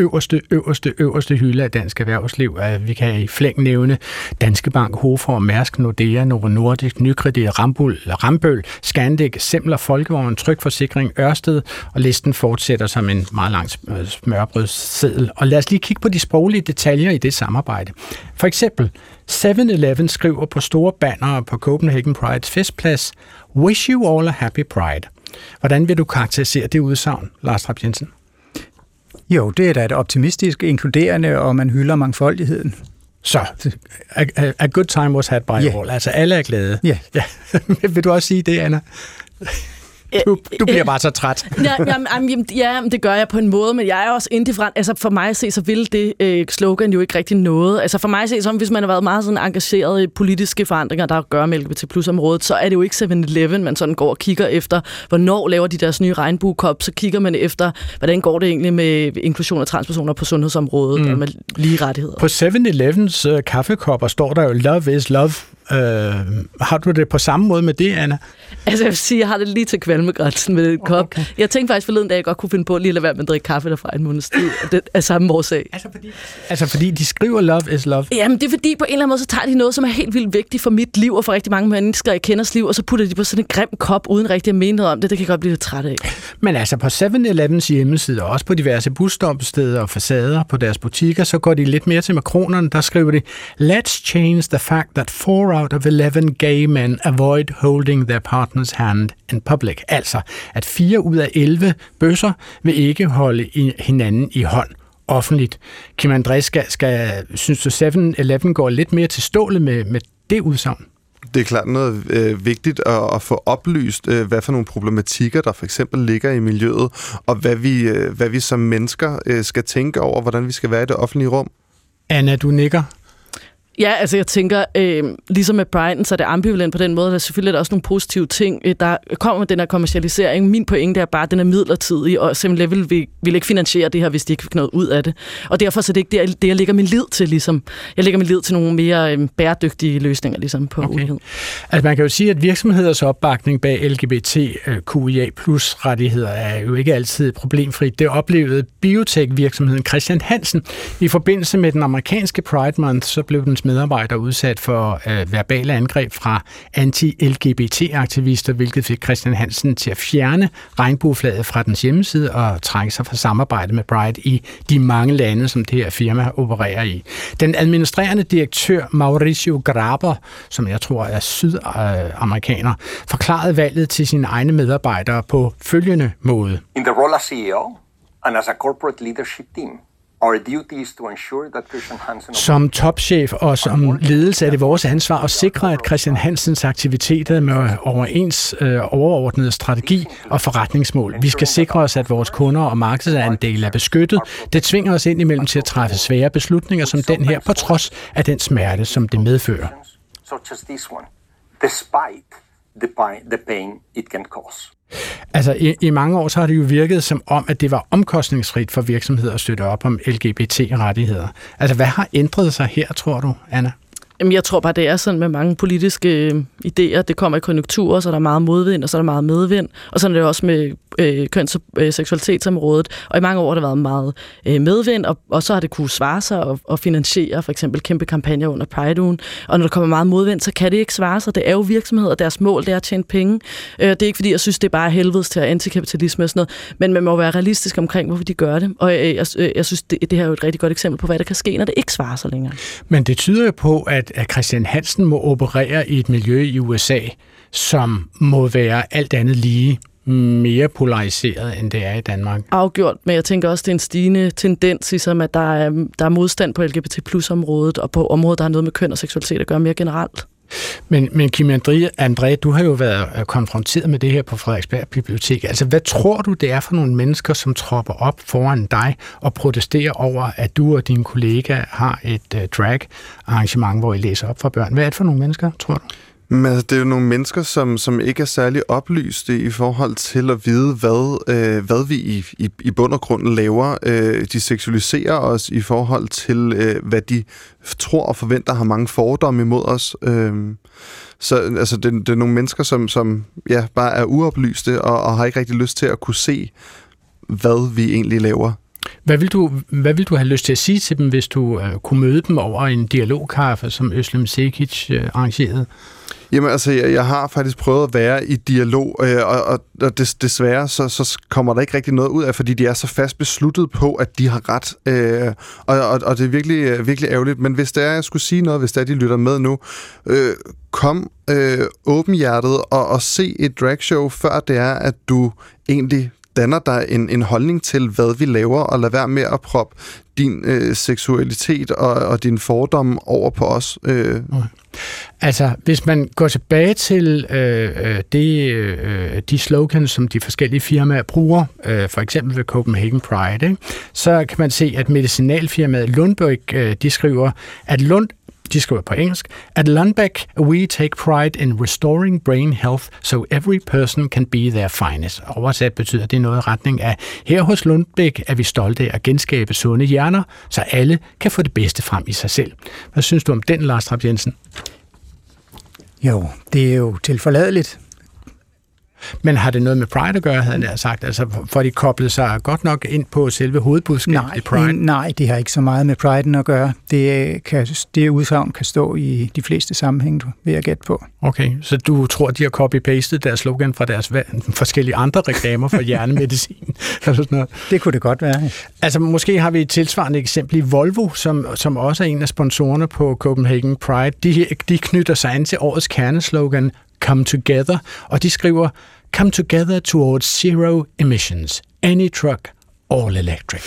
øverste hylde af dansk erhvervsliv. Vi kan i flæng nævne Danske Bank, Hofor, Mærsk, Nordea, Novo Nordisk, Nykredit, Rambøl, Scandic, Semler, Folkevogn, Trygforsikring, Ørsted, og listen fortsætter som en meget lang smørbrødsseddel. Og lad os lige kigge på de sproglige detaljer i det samarbejde. For eksempel, 7-Eleven skriver på store bannere på Copenhagen Prides festplads, "Wish you all a happy Pride." Hvordan vil du karakterisere det udsagn, Lars Trap-Jensen? Jo, det er da et optimistisk, inkluderende, og man hylder mangfoldigheden. Så, a good time was had by all. Altså, alle er glade. Yeah. Ja. Vil du også sige det, Anna? Du bliver bare så træt. Ja, det gør jeg på en måde, men jeg er også indifferent. Altså for mig at se, så vil det slogan jo ikke rigtig noget. Altså for mig at se, som hvis man har været meget sådan engageret i politiske forandringer, der gør med LGBT Plus-området, så er det jo ikke 7-Eleven, man sådan går og kigger efter, hvornår laver de deres nye regnbuekop, så kigger man efter, hvordan går det egentlig med inklusion af transpersoner på sundhedsområdet, og med lige rettigheder. På 7-Elevens kaffekopper står der jo, love is love. Har du det på samme måde med det, Anna? Altså jeg vil sige, jeg har det lige til kvalmegrænsen med den kop. Okay. Jeg tænkte faktisk forleden, da jeg godt kunne finde på lige at lade være med at drikke kaffe derfra en måneds tid. Det er samme årsag. Altså fordi de skriver love is love? Jamen det er fordi, på en eller anden måde, så tager de noget, som er helt vildt vigtigt for mit liv og for rigtig mange mennesker, jeg kenders liv, og så putter de på sådan en grim kop uden rigtig at mene noget om det. Det kan jeg godt blive lidt træt af. Men altså på 7-Elevens hjemmeside og også på diverse busstoppesteder og facader på deres butikker, så går de lidt mere til makronerne. Der skriver de, let's change the fact that 4 out of 11 gay men avoid holding their partner's hand in public. Altså, at 4 ud af 11 bøsser vil ikke holde hinanden i hånd offentligt. Kim André, synes du 7-Eleven går lidt mere til stålet med det udsagn? Det er klart noget vigtigt at få oplyst, hvad for nogle problematikker, der for eksempel ligger i miljøet, og hvad vi som mennesker skal tænke over, hvordan vi skal være i det offentlige rum. Anna, du nikker. Ja, altså jeg tænker, ligesom med Pride, så er det ambivalent på den måde, der er selvfølgelig også nogle positive ting. Der kommer den her kommercialisering. Min pointe er bare, at den er midlertidig, og 7-Eleven vil ikke finansiere det her, hvis de ikke fik noget ud af det. Og derfor så er det ikke det, jeg lægger min lid til, ligesom. Jeg lægger min lid til nogle mere bæredygtige løsninger, ligesom, på ulighed. Altså man kan jo sige, at virksomheders opbakning bag LGBTQIA plus rettigheder er jo ikke altid problemfrit. Det oplevede biotech-virksomheden Chr. Hansen. I forbindelse med den amerikanske Pride Month, så blev den medarbejdere udsat for verbale angreb fra anti-LGBT-aktivister, hvilket fik Chr. Hansen til at fjerne regnbueflaget fra dens hjemmeside og trække sig fra samarbejde med Pride i de mange lande, som det her firma opererer i. Den administrerende direktør Mauricio Graber, som jeg tror er sydamerikaner, forklarede valget til sine egne medarbejdere på følgende måde. In the role as CEO and as a corporate leadership team, som topchef og som ledelse er det vores ansvar at sikre, at Chr. Hansens aktiviteter med overordnede strategi og forretningsmål. Vi skal sikre os, at vores kunder og markedsandele er beskyttet. Det tvinger os indimellem til at træffe svære beslutninger som den her, på trods af den smerte, som det medfører. The pain it can cause. Altså i mange år så har det jo virket som om, at det var omkostningsfrit for virksomheder at støtte op om LGBT-rettigheder. Altså hvad har ændret sig her, tror du, Anna? Jamen, jeg tror bare, det er sådan med mange politiske idéer. Det kommer i konjunkturer, så er der meget modvind, og så er der meget medvind. Og sådan er det også med køns- og seksualitetsområdet. Og i mange år har der været meget medvind, og så har det kunne svare sig at finansiere for eksempel kæmpe kampagner under Pride-ugen. Og når der kommer meget modvind, så kan det ikke svare sig. Det er jo virksomheder, deres mål det er at tjene penge. Det er ikke, fordi jeg synes, det er bare helvedes til at antikapitalisme og sådan noget. Men man må være realistisk omkring, hvorfor de gør det. Og jeg synes, det her er jo et rigtig godt eksempel på, hvad der kan ske, når det ikke svarer sig længere. Men det tyder jo på, at Chr. Hansen må operere i et miljø i USA, som må være alt andet lige mere polariseret, end det er i Danmark. Afgjort, men jeg tænker også, det er en stigende tendens, ligesom at der er modstand på LGBT plus-området, og på området, der har noget med køn og seksualitet at gøre mere generelt. Men Kim André, du har jo været konfronteret med det her på Frederiksberg Bibliotek. Altså, hvad tror du, det er for nogle mennesker, som tropper op foran dig og protesterer over, at du og dine kollegaer har et drag-arrangement, hvor I læser op for børn? Hvad er det for nogle mennesker, tror du? Men det er jo nogle mennesker, som ikke er særlig oplyste i forhold til at vide, hvad vi i bund og grund laver. De seksualiserer os i forhold til, hvad de tror og forventer har mange fordomme imod os. Så altså, det er nogle mennesker, som bare er uoplyste og har ikke rigtig lyst til at kunne se, hvad vi egentlig laver. Hvad vil du have lyst til at sige til dem, hvis du kunne møde dem over en dialogkaffe, som Özlem Cekic arrangerede? Jamen altså, jeg har faktisk prøvet at være i dialog, og desværre så kommer der ikke rigtig noget ud af, fordi de er så fast besluttet på, at de har ret. Og det er virkelig, virkelig ærgerligt. Men hvis det er, jeg skulle sige noget, hvis det er, de lytter med nu, kom åbenhjertet og se et dragshow, før det er, at du egentlig danner dig en holdning til, hvad vi laver, og lad være med at proppe din seksualitet og din fordom over på os. Okay. Altså, hvis man går tilbage til de slogans, som de forskellige firmaer bruger, for eksempel ved Copenhagen Pride, ikke? Så kan man se, at medicinalfirmaet Lundbeck, de skriver på engelsk, at Lundbeck, we take pride in restoring brain health, so every person can be their finest. Oversat betyder det noget i retning af, her hos Lundbeck er vi stolte af at genskabe sunde hjerner, så alle kan få det bedste frem i sig selv. Hvad synes du om den, Lars Trap-Jensen? Jo, det er jo tilforladeligt. Men har det noget med Pride at gøre, havde jeg sagt? Altså, for de koblede sig godt nok ind på selve hovedbudskabet i Pride? Nej, det har ikke så meget med Pride'en at gøre. Det udsagn kan stå i de fleste sammenhæng, ved at gætte på. Okay, så du tror, de har copy-pastet deres slogan fra deres forskellige andre reklamer for hjernemedicin? Eller sådan noget? Det kunne det godt være. Ja. Altså, måske har vi et tilsvarende eksempel i Volvo, som også er en af sponsorerne på Copenhagen Pride. De knytter sig an til årets kerneslogan, Come Together, og de skriver Come Together Towards Zero Emissions. Any truck, all electric.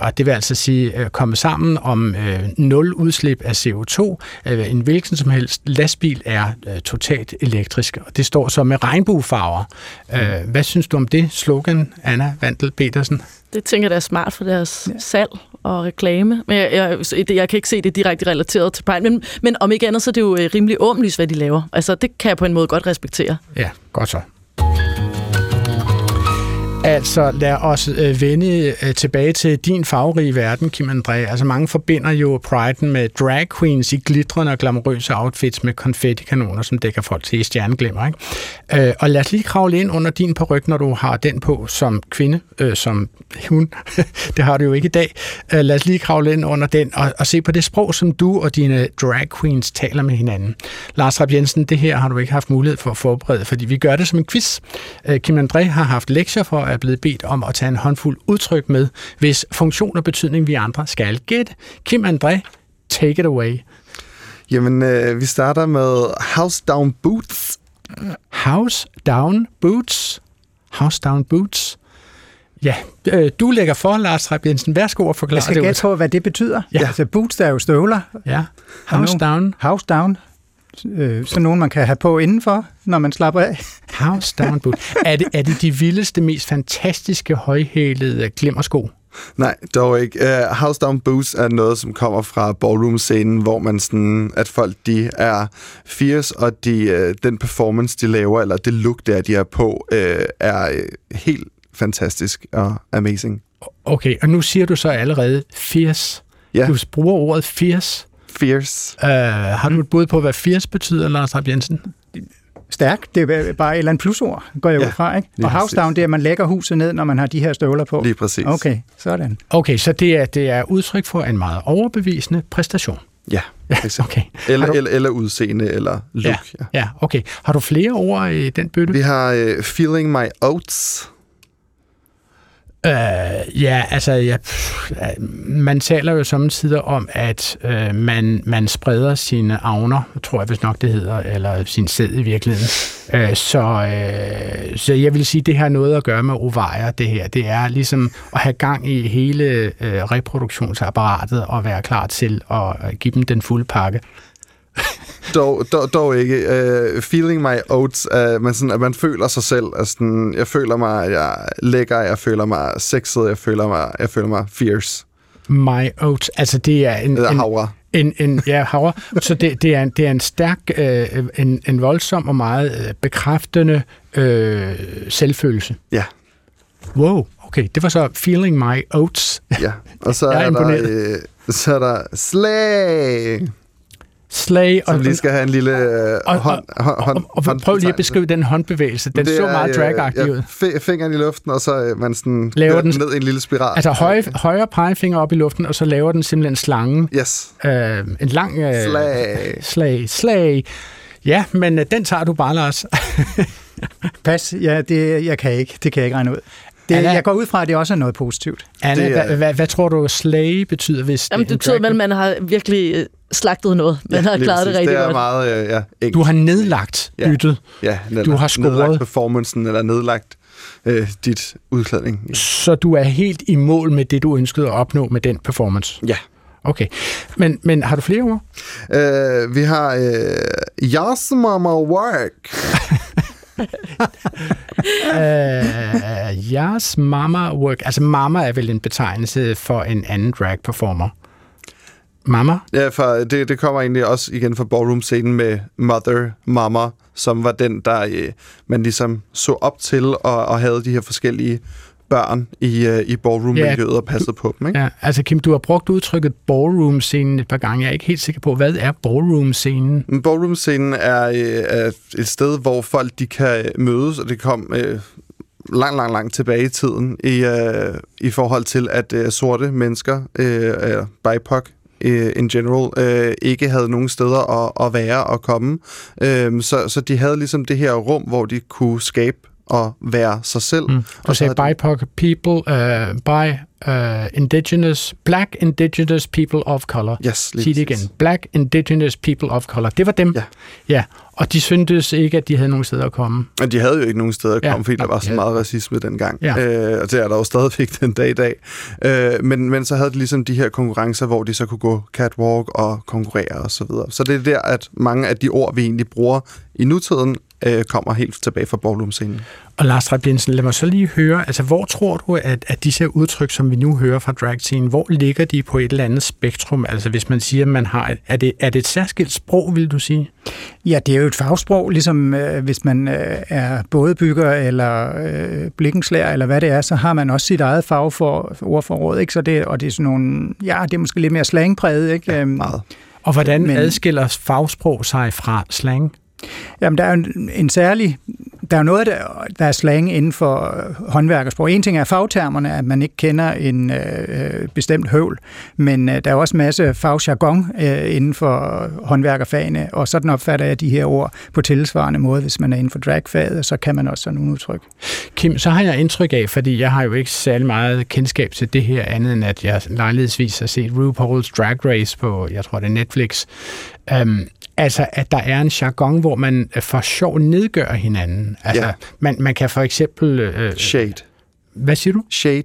Og det vil altså sige komme sammen om nul udslip af CO2. En hvilken som helst lastbil er totalt elektrisk, og det står så med regnbuefarver. Hvad synes du om det slogan, Anna Wandel-Petersen? Det tænker jeg er smart for deres salg og reklame. Men jeg kan ikke se det direkte relateret til Pride, men om ikke andet, så er det jo rimelig åbenlyst, hvad de laver. Altså, det kan jeg på en måde godt respektere. Ja, godt så. Altså, lad os vende tilbage til din farverige verden, Kim André. Altså, mange forbinder jo Pride'en med drag queens i glitrende og glamourøse outfits med konfettikanoner, som dækker folk til i stjerneglimmer, ikke? Og lad os lige kravle ind under din paryk, når du har den på som kvinde, som hun. Det har du jo ikke i dag. Lad os lige kravle ind under den og se på det sprog, som du og dine drag queens taler med hinanden. Lars Trap-Jensen, det her har du ikke haft mulighed for at forberede, fordi vi gør det som en quiz. Kim André har haft lektier for er blevet bedt om at tage en håndfuld udtryk med, hvis funktion og betydning vi andre skal gætte. Kim André, take it away. Jamen, vi starter med house down boots. House down boots. Ja, du lægger for, Lars Trap-Jensen. Værsgo og forklare det. Jeg skal gætte på, hvad det betyder. Ja. Altså, boots, der er jo støvler. Ja, house down. Så nogen, man kan have på indenfor, når man slapper af. House down boot. Er det de vildeste, mest fantastiske, højhælede glimmersko? Nej, dog ikke. House down boots er noget, som kommer fra ballroom-scenen, hvor man sådan, at folk de er fierce, og den performance, de laver, eller det look, der de er på, er helt fantastisk og amazing. Okay, og nu siger du så allerede fierce. Yeah. Du bruger ordet fierce. Fierce. Har du et bud på, hvad fierce betyder, Lars Trap-Jensen? Stærk. Det er bare et eller andet plusord, går jeg ud fra, ikke? Og house down, det er, at man lægger huset ned, når man har de her støvler på. Lige præcis. Okay, sådan. Okay, så det er udtryk for en meget overbevisende præstation. Ja, okay. Eller udseende, eller look. Ja, okay. Har du flere ord i den bøtte? Vi har feeling my oats. Man taler jo samtidig om, at man spreder sine avner, tror jeg hvis nok det hedder, eller sin sæd i virkeligheden. Så jeg vil sige, det har noget at gøre med ovarier, det her. Det er ligesom at have gang i hele reproduktionsapparatet og være klar til at give dem den fulde pakke. Dog ikke. Feeling my oats, men sådan, at man føler sig selv. Altså, sådan, jeg føler mig, jeg er lækker, jeg føler mig sexet, jeg føler mig fierce. My oats, altså det er en... Eller havre. Havre. Så det er en stærk, en voldsom og meget bekræftende selvfølelse. Ja. Wow, okay. Det var så Feeling My Oats. Ja, og så er der... Så er der Slay. Som lige skal have en lille hånd. Prøv lige at beskrive den håndbevægelse. Den så meget drag-agtig ud. Fingeren i luften, og så man sådan laver den ned i en lille spiral. Altså højre pegefinger op i luften, og så laver den simpelthen slangen. Yes. En lang... Slay. Ja, men den tager du bare, Lars. Pas, ja, det kan jeg ikke regne ud. Anna, jeg går ud fra, at det også er noget positivt. Anna, hvad tror du, slay betyder, hvis... Jamen, det betyder, at man har virkelig slagtet noget. Man har klaret det rigtig godt. Meget, du har nedlagt byttet. Ja, du har scoret. Nedlagt performancen, eller nedlagt dit udklædning. Ja. Så du er helt i mål med det, du ønskede at opnå med den performance? Ja. Okay. Men har du flere ord? Vi har... Yes, mama, work! Yes, mama work. Altså mama er vel en betegnelse for en anden drag performer. Mama? Ja, for det kommer egentlig også igen fra ballroom-scenen med mother, mama, som var den, der man ligesom så op til og havde de her forskellige børn i ballroom-miljøet og passet på dem, ikke? Ja, altså Kim, du har brugt udtrykket ballroom-scenen et par gange. Jeg er ikke helt sikker på, hvad er ballroom-scenen? Ballroom-scenen er et sted, hvor folk de kan mødes, og det kom langt tilbage i tiden i forhold til, at sorte mennesker, BIPOC in general, ikke havde nogen steder at være og komme. Så de havde ligesom det her rum, hvor de kunne skabe og være sig selv. Og så BIPOC people, indigenous, black indigenous people of color. Yes, sig det igen. Black indigenous people of color. Det var dem. Ja. Og de syntes ikke, at de havde nogen steder at komme. Og de havde jo ikke nogen steder at komme, fordi der var så meget racisme dengang. Ja. Og det er der jo stadigvæk den dag i dag. Men så havde de ligesom de her konkurrencer, hvor de så kunne gå catwalk og konkurrere og så videre. Så det er der, at mange af de ord, vi egentlig bruger i nutiden, kommer helt tilbage fra ballroom-scenen. Og Lars Trap-Jensen, lad mig så lige høre, altså hvor tror du, at disse udtryk, som vi nu hører fra drag-scenen, hvor ligger de på et eller andet spektrum? Altså hvis man siger, at man har... Er det et særskilt sprog, vil du sige? Ja, det er jo et fagsprog, ligesom hvis man er bådebygger eller blikkenslager, eller hvad det er, så har man også sit eget fag for ordforråd, ikke? Så det, og det er sådan nogle... Ja, det er måske lidt mere slangpræget, ikke? Ja, meget. Og hvordan adskiller fagsprog sig fra slang? Jamen, der er jo en særlig... Der er noget, der er slang inden for håndværkersprog. En ting er fagtermerne, at man ikke kender en bestemt høvl, men der er også en masse fagjargon inden for håndværkerfagene, og sådan opfatter jeg de her ord på tilsvarende måde. Hvis man er inden for dragfaget, så kan man også sådan nogle udtryk. Kim, så har jeg indtryk af, fordi jeg har jo ikke særlig meget kendskab til det her, andet end at jeg lejlighedsvis har set RuPaul's Drag Race på, jeg tror det er Netflix, altså, at der er en jargon, hvor man for sjov nedgør hinanden. Altså, man kan for eksempel... shade. Hvad siger du? Shade.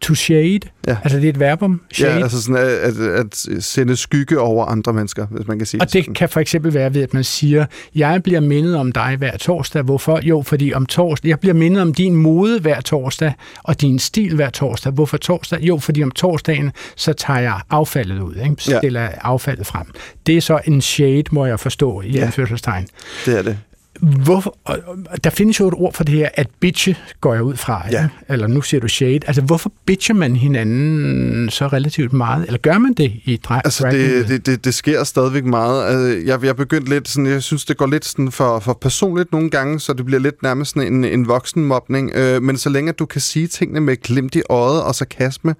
To shade? Ja. Altså, det er et verbum? Shade. Ja, altså sådan at sende skygge over andre mennesker, hvis man kan sige det. Og det kan for eksempel være ved, at man siger, jeg bliver mindet om dig hver torsdag. Hvorfor? Jo, fordi om torsdag... Jeg bliver mindet om din mode hver torsdag, og din stil hver torsdag. Hvorfor torsdag? Jo, fordi om torsdagen, så tager jeg affaldet ud, ikke? Stiller affaldet frem. Det er så en shade, må jeg forstå, i anførselstegn. Det er det. Hvorfor, der findes jo et ord for det her, at bitche går jeg ud fra, eller nu siger du shade. Altså, hvorfor bitcher man hinanden så relativt meget? Eller gør man det i drag? Altså, det sker stadigvæk meget. Altså, jeg begyndte lidt sådan, jeg synes, det går lidt sådan for personligt nogle gange, så det bliver lidt nærmest sådan en voksenmobning. Men så længe du kan sige tingene med glimt i øjet og sarkasme,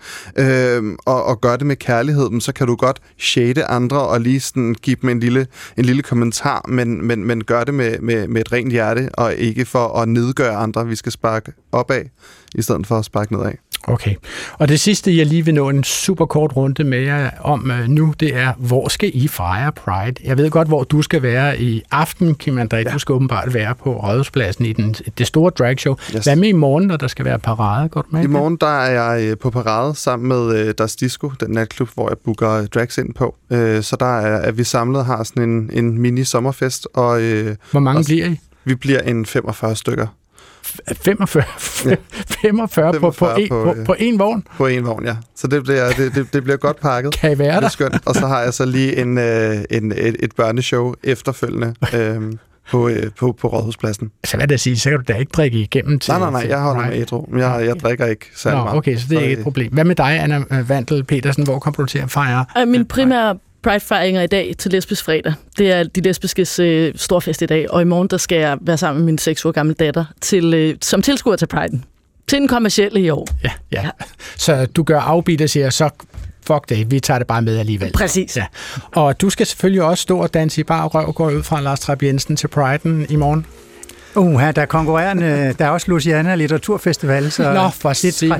og gøre det med kærlighed, så kan du godt shade andre og lige sådan give dem en lille kommentar, men gør det med et rent hjerte, og ikke for at nedgøre andre. Vi skal sparke opad i stedet for at sparke nedad. Okay. Og det sidste, jeg lige vil nå en super kort runde med jer om nu, det er, hvor skal I fejre Pride? Jeg ved godt, hvor du skal være i aften, Kim André. Ja. Du skal åbenbart være på Rådhuspladsen i det store dragshow. Yes. Hvad med i morgen, når der skal være parade? Går du med? I morgen der er jeg på parade sammen med Das Disco, den natklub, hvor jeg booker drags ind på. Så der er vi samlet har sådan en mini-sommerfest. Og, hvor mange også, bliver I? Vi bliver en 45 stykker. 45 på en vogn? På en vogn, ja. Så det bliver godt pakket. Kan I være der? Det er skønt. Og så har jeg så lige et børneshow efterfølgende på Rådhuspladsen. Så hvad det at sige? Så kan du da ikke drikke igennem til... Nej, jeg holder med ædru. Jeg drikker ikke særlig meget. Okay, så det er ikke et problem. Hvad med dig, Anna Wandel-Petersen? Hvor kommer du til at fejre? Min primære Pride-fejringer i dag til Lesbisk Fredag. Det er de lesbiskes storfest i dag, og i morgen der skal jeg være sammen med min 6 år gamle datter som tilskuer til Priden. Til den kommercielle i år. Ja. Så du gør afbid og siger, så fuck det, vi tager det bare med alligevel. Præcis. Ja. Og du skal selvfølgelig også stå og danse i bar og røv, går ud fra Lars Trap-Jensen til Priden i morgen. Der er konkurrerende. Der er også Louisiana Litteraturfestival, så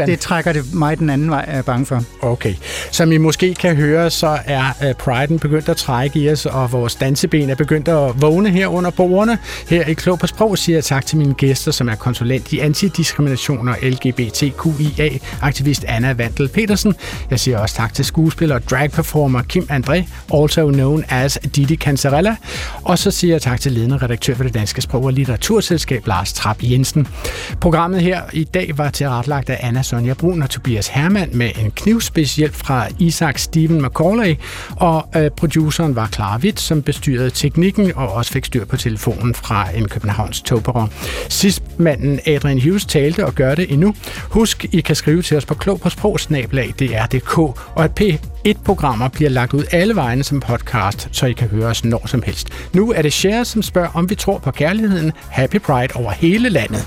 det trækker det mig den anden vej, er jeg bange for. Okay. Som I måske kan høre, så er Priden begyndt at trække i os, og vores danseben er begyndt at vågne her under bordene. Her i Klog på Sprog siger jeg tak til mine gæster, som er konsulent i antidiskrimination og LGBTQIA-aktivist Anna Wandel-Petersen. Jeg siger også tak til skuespiller og dragperformer Kim André, also known as Didi Cancerella. Og så siger jeg tak til ledende redaktør for Det Danske Sprog- og Litteraturselskab Lars Trap-Jensen. Programmet her i dag var tilrettelagt af Anna Sonja Bruhn og Tobias Hermann med en knivspidshjælp fra Isaac Stephen McCauley, og produceren var Klara Witt, som bestyrede teknikken og også fik styr på telefonen fra en københavns togperron. Sidstmanden Adrian Hughes talte og gør det endnu. Husk, I kan skrive til os på klogpaasprog@dr.dk, og at P1-programmer bliver lagt ud alle vegne som podcast, så I kan høre os når som helst. Nu er det Cher, som spørger, om vi tror på kærligheden. Happy Pride over hele landet.